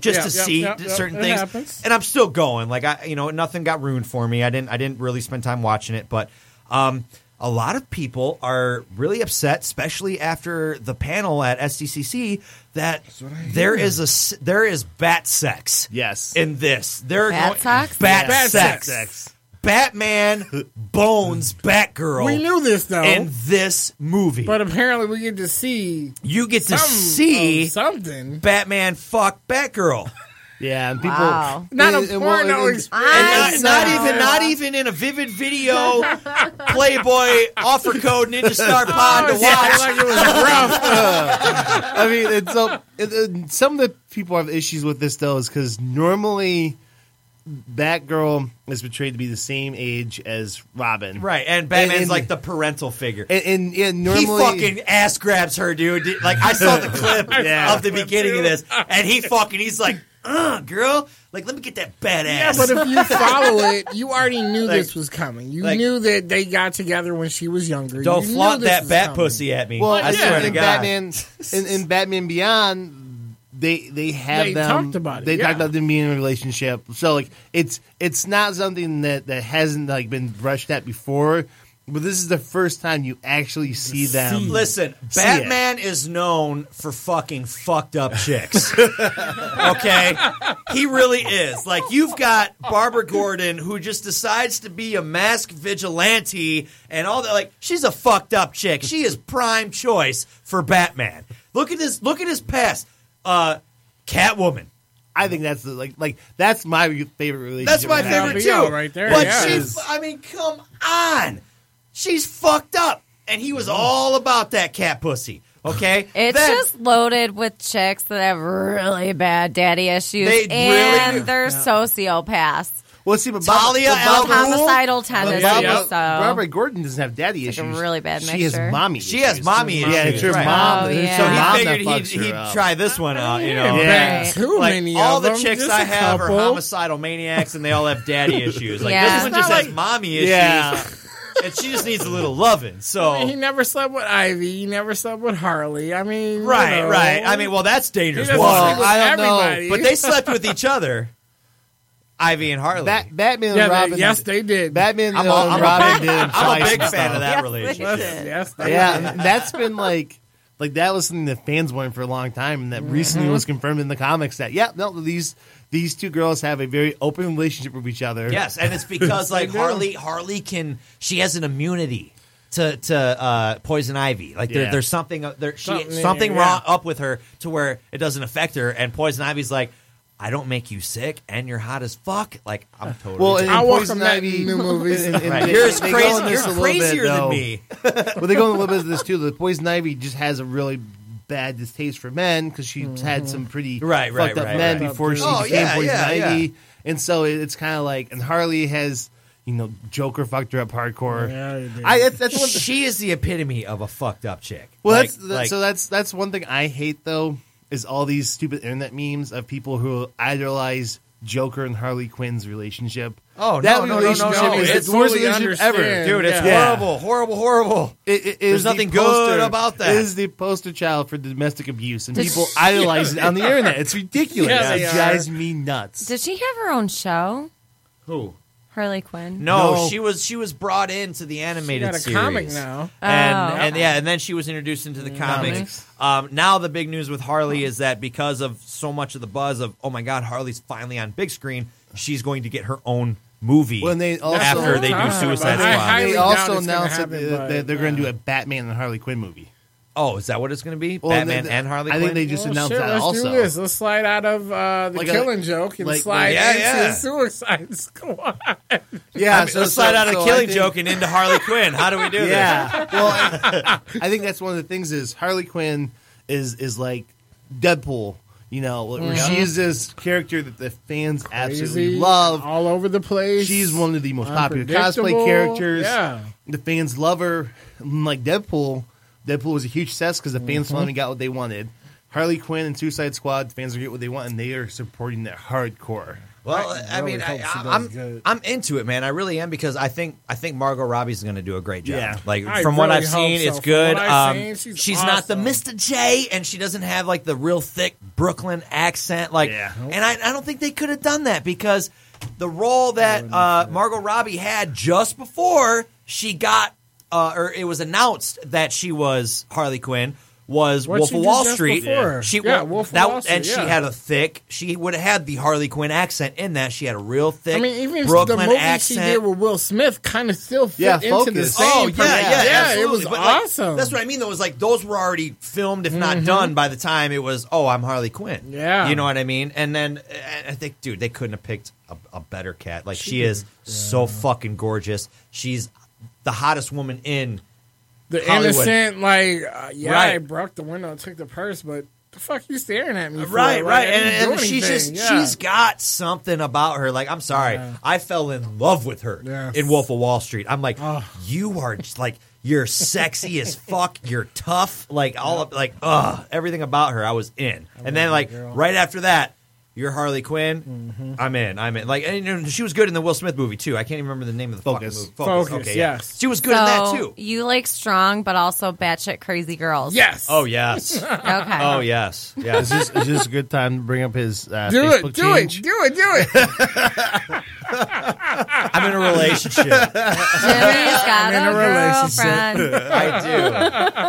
just to see certain things. Happens. And I'm still going. Like nothing got ruined for me. I didn't really spend time watching it, but a lot of people are really upset, especially after the panel at SDCC, that there is bat sex. Yes, in this bat sex. Batman bones Batgirl. We knew this though in this movie, but apparently we get to see something. Batman fuck Batgirl. Yeah, and people not a porno experience. Not even in a vivid video Playboy offer code Ninja Star Pod to watch. Yeah, like it was rough. I mean, it's some of the people have issues with this though, is because normally Batgirl is portrayed to be the same age as Robin, right? And Batman's like the parental figure, and normally he fucking ass grabs her, dude. Like I saw the clip of the beginning of this, and he's like. Girl, like let me get that badass. Yeah, but if you follow it, you already knew this was coming. You knew that they got together when she was younger. Don't flaunt that bat pussy at me. Well, I swear to God. Batman, in Batman Beyond, they talked about them being in a relationship. So like it's not something that hasn't like been brushed at before. But this is the first time you actually see them. Listen, Batman is known for fucking fucked up chicks. Okay? He really is. Like, you've got Barbara Gordon, who just decides to be a masked vigilante and all that. Like, she's a fucked up chick. She is prime choice for Batman. Look at his past. Catwoman. I think that's that's my favorite relationship. That's my favorite, too. Right there. But come on. She's fucked up, and he was all about that cat pussy, okay? It's just loaded with chicks that have really bad daddy issues, they're sociopaths. Well, see, but Talia homicidal tendencies. Barbara Gordon doesn't have daddy issues. A really bad mixture. She has mommy issues. Yeah, it's her mom. Oh, yeah. So he figured he'd try this one out, you know. Yeah. Too many of all the chicks I have are homicidal maniacs, and they all have daddy issues. Like this one just has mommy issues. Yeah. And she just needs a little loving. So I mean, he never slept with Ivy. He never slept with Harley. I mean, right. I mean, well, that's dangerous. Well, I don't know, but they slept with each other. Ivy and Harley. Batman and Robin. Yes, they did. Batman and Robin did. I'm a big fan of that relationship. Yes, they did. Yeah, that's been like that was something that fans wanted for a long time, and that recently was confirmed in the comics that these two girls have a very open relationship with each other. Yes, and it's because like Harley she has an immunity to poison ivy. Like there's something wrong up with her to where it doesn't affect her. And poison ivy's like, I don't make you sick, and you're hot as fuck. Like I'm totally. Well, I watch some new movies. You're crazier than me. Well, they go in a little bit of this too. The poison ivy just has a really bad distaste for men because she had some pretty fucked up men before she became Poison Ivy, and so it's kind of like. And Harley has you know, Joker fucked her up hardcore. Yeah, that's one she is the epitome of a fucked up chick. Well, like, that's one thing I hate though is all these stupid internet memes of people who idolize Joker and Harley Quinn's relationship. Oh, no, is the worst relationship ever. Dude, it's horrible. There's nothing good about that. It is the poster child for domestic abuse, and people idolize it on the internet. It's ridiculous. Yeah, it drives me nuts. Does she have her own show? Who? Harley Quinn. No, she was brought into the animated series. She's got a comic now. And then she was introduced into the comics. Now the big news with Harley is that because of so much of the buzz of, oh my God, Harley's finally on big screen, she's going to get her own movie after they do Suicide Squad. They also announced that they're going to do a Batman and Harley Quinn movie. Oh, is that what it's going to be? Well, Batman and Harley Quinn? I think they just announced that also. Let's do this. Let's slide out of the Killing Joke and slide into Suicide Squad. Yeah, so let's slide out of Killing Joke and into Harley Quinn. How do we do this? Well, I think that's one of the things is Harley Quinn is like Deadpool. You know, where she is this character that the fans absolutely love. All over the place. She's one of the most popular cosplay characters. Yeah. The fans love her. Like Deadpool was a huge success because the fans finally got what they wanted. Harley Quinn and Suicide Squad, the fans are getting what they want, and they are supporting that hardcore. Well, I'm into it, man. I really am because I think Margot Robbie's going to do a great job. Yeah. Like from what I've seen, it's good. She's not the Mr. J, and she doesn't have like the real thick Brooklyn accent. Like, and I don't think they could have done that because the role that Margot Robbie had just before she got. Or it was announced that she was Harley Quinn was Wolf of Wall Street. And she had a thick. She would have had the Harley Quinn accent in that. She had a real thick. I mean, even Brooklyn the movie accent. She did with Will Smith kind of still fit into the same. Oh yeah, it was awesome. Like, that's what I mean. Though, was like those were already filmed, if not done, by the time it was. Oh, I'm Harley Quinn. Yeah, you know what I mean. And then I think, dude, they couldn't have picked a better cat. Like she is so fucking gorgeous. She's the hottest woman in the Hollywood. Innocent, like, I broke the window and took the purse, but the fuck you staring at me for? Right. And she's got something about her. Like, I'm sorry. Yeah. I fell in love with her in Wolf of Wall Street. I'm like, you are just like, you're sexy as fuck. You're tough. Like, all of, like, everything about her I was in. And then, like, right after that, you're Harley Quinn. Mm-hmm. I'm in. Like, and, you know, she was good in the Will Smith movie too. I can't even remember the name of the fucking movie. Focus. Okay, yes. She was good in that too. You like strong, but also batshit crazy girls. Yes. Oh yes. Okay. Oh yes. Yeah. Is this a good time to bring up his Facebook change? Do it. I'm in a relationship. Jimmy's got a girlfriend.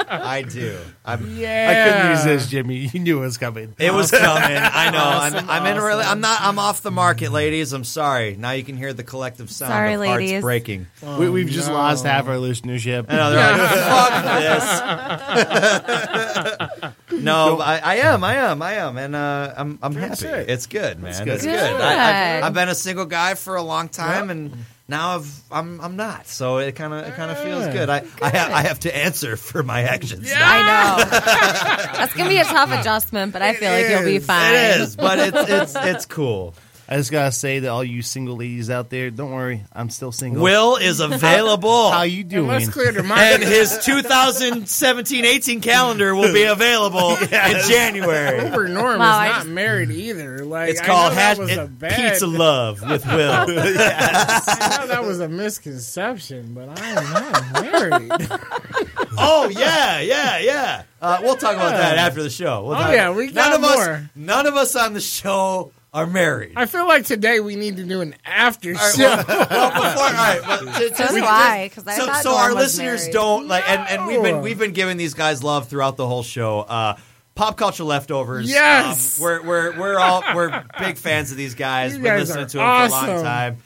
I do. I couldn't resist, Jimmy. You knew it was coming. It was coming. I know. Awesome. I'm in a relationship. I'm not. I'm off the market, ladies. I'm sorry. Now you can hear the collective sound of hearts breaking. Oh, we've just lost half our listenership. And they're like, fuck this. No, I am, and I'm happy. It's good, man. It's good. I've been a single guy for a long time, and now I'm not. So it kind of feels good. I have to answer for my actions. Yeah. I know that's gonna be a tough adjustment, but I feel like you'll be fine. It is, but it's cool. I just gotta say that all you single ladies out there, don't worry, I'm still single. Will is available. How you doing? Let's clear the market. And his 2017-18 calendar will be available in January. Over Norm is not married either. Like, it's called Pizza Love with Will. I know that was a misconception, but I am not married. Oh, yeah. We'll talk about that after the show. We got more. None of us on the show are married. I feel like today we need to do an after show. So our listeners don't like, and we've been giving these guys love throughout the whole show. Pop Culture Leftovers. Yes, we're big fans of these guys. We've been listening to them for a long time.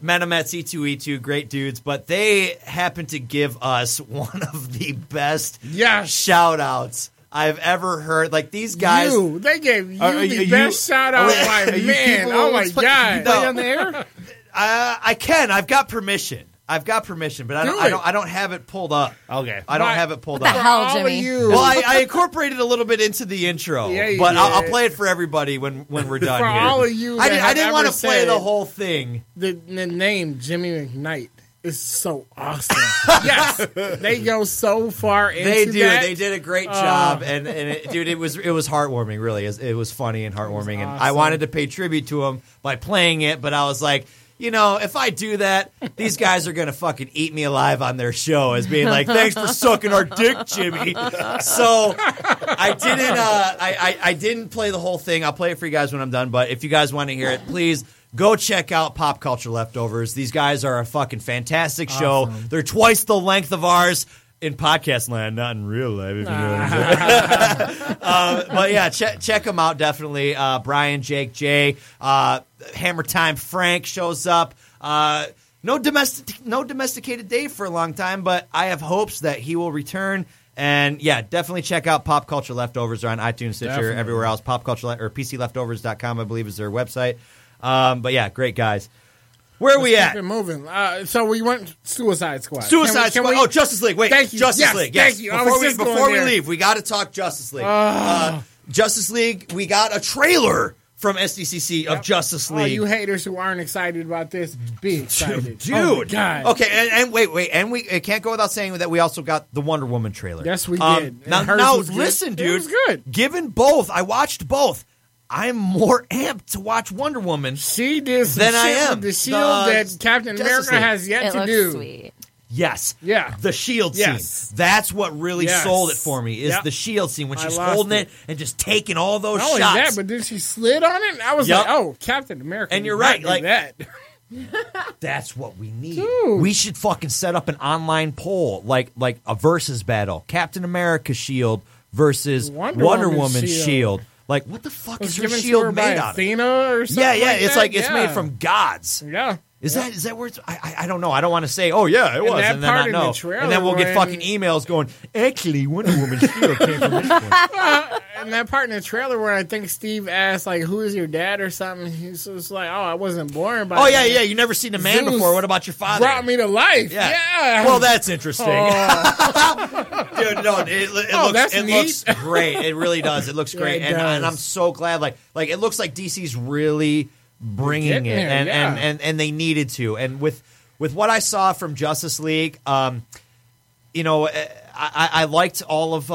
Met them at C2E2, great dudes, but they happened to give us one of the best shout outs I've ever heard. Like, these guys. They gave you the best shout out. Like, man, oh my God. You play on the air? I can. I've got permission. I've got permission, but I don't have it pulled up. Okay. I don't have it pulled up. What the hell, Jimmy? Well, I incorporated a little bit into the intro, but I'll play it for everybody when we're done. For here. All of you, I didn't want to play the whole thing. The name Jimmy McKnight is so awesome. Yes. They go so far into that. They do. That. They did a great job. And it was heartwarming, really. It was funny and heartwarming. Awesome. And I wanted to pay tribute to him by playing it, but I was like, you know, if I do that, these guys are going to fucking eat me alive on their show as being like, thanks for sucking our dick, Jimmy. So I didn't play the whole thing. I'll play it for you guys when I'm done. But if you guys want to hear it, please go check out Pop Culture Leftovers. These guys are a fucking fantastic show. Awesome. They're twice the length of ours in podcast land, not in real life, if you know what I'm saying. But yeah, check them out, definitely. Brian, Jake, Jay, Hammer Time Frank shows up. No domesticated Dave for a long time, but I have hopes that he will return. And yeah, definitely check out Pop Culture Leftovers. They're on iTunes, Stitcher, definitely. Everywhere else. Pop Culture or PCLeftovers.com, I believe, is their website. But yeah, great guys. Where are we at? Keep it moving. So we went Suicide Squad. Can we? Oh, Justice League. Wait. Thank you. Justice League. Yes. Thank you. Before we leave, we got to talk Justice League. Justice League, we got a trailer from SDCC of Justice League. All you haters who aren't excited about this, be excited. Dude. Oh, God. Okay, and wait. And it can't go without saying that we also got the Wonder Woman trailer. Yes, we did. Now listen, dude. It was good. Given both, I watched both. I'm more amped to watch Wonder Woman. She did some the shield that Captain America has yet to do. Sweet. Yes. Yeah. The shield scene. That's what really sold it for me. Is the shield scene when she's holding it and just taking all those shots. Not only that, but then she slid on it. And I was like, oh, Captain America. And you're right, like that. That's what we need. Dude. We should fucking set up an online poll, like a versus battle: Captain America shield versus Wonder Woman shield. Like, what the fuck is her shield made out of? Athena or something? Yeah. Like it's it's made from gods. Yeah. Is that where it's... I don't know. I don't want to say, oh, yeah, it was, and then I know. And then we'll get fucking emails going, actually, Wonder Woman's shield came from this one. And that part in the trailer where I think Steve asked, like, who is your dad or something, he's just like, oh, I wasn't born by... Oh, yeah, you never seen a man Zeus before. What about your father? Brought me to life. Yeah. Well, that's interesting. Dude, no, it looks great. It really does. It looks great. Yeah, and I'm so glad. Like it looks like DC's really... bringing it and they needed to, and with what I saw from Justice League, I liked all of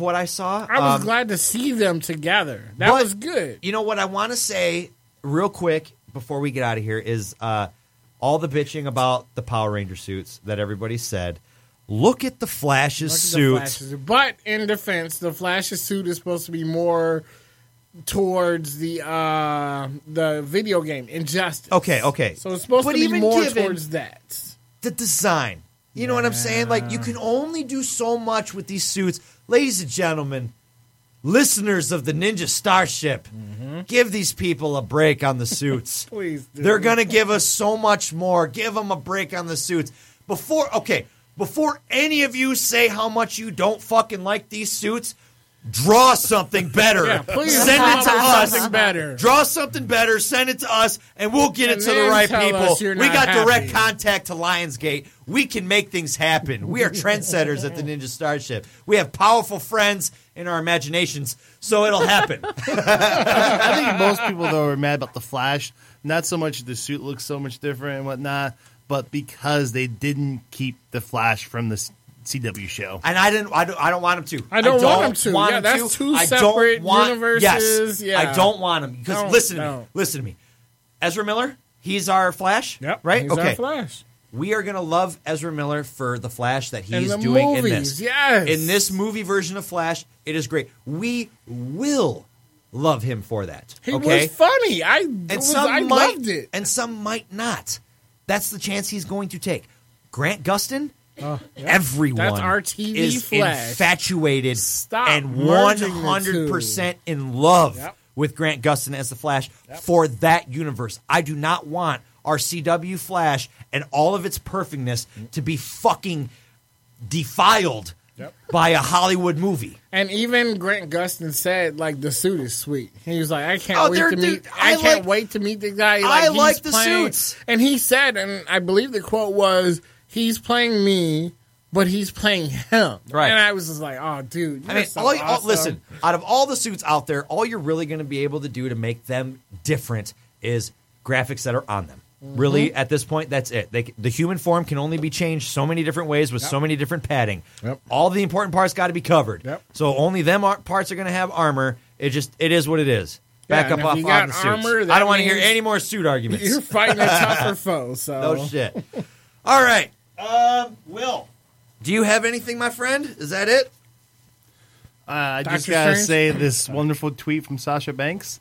what I saw. I was glad to see them together. That was good. You know what I want to say real quick before we get out of here is all the bitching about the Power Ranger suits that everybody said. Look at the Flash's suit. But in defense, the Flash's suit is supposed to be more towards the video game Injustice. Okay. So it's supposed to be more towards that. The design. You know what I'm saying? Like, you can only do so much with these suits. Ladies and gentlemen, listeners of the Ninja Starship, give these people a break on the suits. Please do. They're going to give us so much more. Give them a break on the suits. Before any of you say how much you don't fucking like these suits, draw something better. Please send it to us. Draw something better. Send it to us, and we'll get it to the right people. We got direct contact to Lionsgate. We can make things happen. We are trendsetters at the Ninja Starship. We have powerful friends in our imaginations, so it'll happen. I think most people, though, are mad about the Flash. Not so much the suit looks so much different and whatnot, but because they didn't keep the Flash from the CW show, and I don't want him to. I don't want him to. Yeah, that's two separate universes. Yes, yeah. I don't want him because listen to me. Ezra Miller, he's our Flash. Yep, right. He's our Flash. We are gonna love Ezra Miller for the Flash that he's doing in this. Yes, in this movie version of Flash, it is great. We will love him for that. He was funny. Loved it, and some might not. That's the chance he's going to take. Grant Gustin. Everyone our TV is Flash. Infatuated and 100% in love with Grant Gustin as the Flash for that universe. I do not want our CW Flash and all of its perfectness to be fucking defiled by a Hollywood movie. And even Grant Gustin said, like, the suit is sweet. He was like, I can't wait to meet the guy. Like, I like the suits. And he said, and I believe the quote was, he's playing me, but he's playing him. Right. And I was just like, oh, dude. I mean, so awesome. Listen, out of all the suits out there, all you're really going to be able to do to make them different is graphics that are on them. Mm-hmm. Really, at this point, that's it. The human form can only be changed so many different ways with so many different padding. Yep. All the important parts got to be covered. Yep. So only them parts are going to have armor. It is what it is. Back up off on the suits. I don't want to hear any more suit arguments. You're fighting a tougher foe. So. No shit. All right. Will, do you have anything, my friend? Is that it? I just got to say this wonderful tweet from Sasha Banks.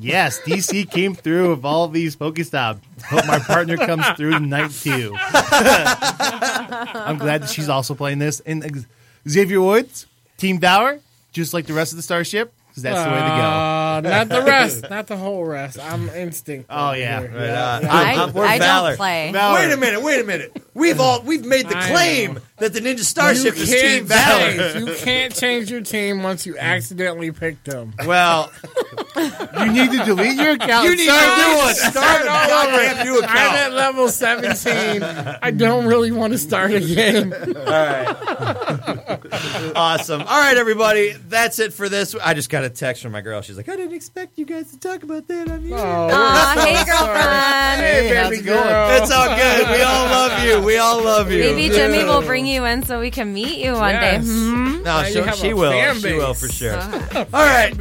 Yes, DC came through with all these Pokestops. Hope my partner comes through tonight, too. I'm glad that she's also playing this. And Xavier Woods, Team Dower, just like the rest of the Starship, because that's the way to go. Not the rest. Not the whole rest. I'm instinct. Oh, yeah. Right I don't play. Valor. Wait a minute. We've made the claim that the Ninja Starship is Team Valor. You can't change your team once you accidentally picked them. Well... You need to delete your account. You need to start all over. New account. I'm at level 17. I don't really want to start again. All right. Awesome. All right, everybody. That's it for this. I just got a text from my girl. She's like, I didn't expect you guys to talk about that on YouTube. Aw, so hey, girlfriend. Hey, baby girl. It's all good. We all love you. Maybe Jimmy will bring you in so we can meet you one day. Hmm? No, she will. She will for sure. All right.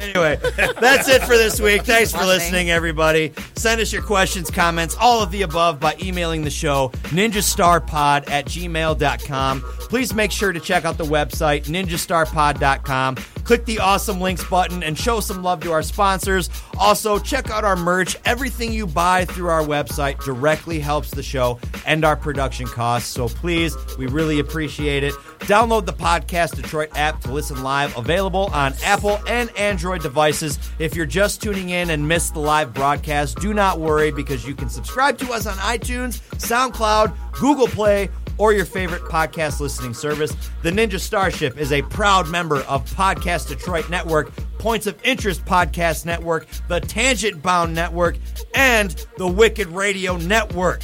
Anyway, that's it for this week. Thanks for listening, everybody. Send us your questions, comments, all of the above by emailing the show, ninjastarpod@gmail.com. Please make sure to check out the website, ninjastarpod.com. Click the awesome links button and show some love to our sponsors. Also, check out our merch. Everything you buy through our website directly helps the show and our production costs. So please, we really appreciate it. Download the Podcast Detroit app to listen live, available on Apple and Android devices. If you're just tuning in and missed the live broadcast, do not worry because you can subscribe to us on iTunes, SoundCloud, Google Play, or your favorite podcast listening service. The Ninja Starship is a proud member of Podcast Detroit Network, Points of Interest Podcast Network, the Tangent Bound Network, and the Wicked Radio Network.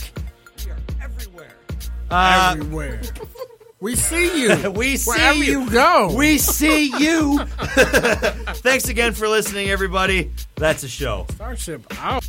We are everywhere. We see you. We see wherever you go. We see you. Thanks again for listening, everybody. That's a show. Starship out.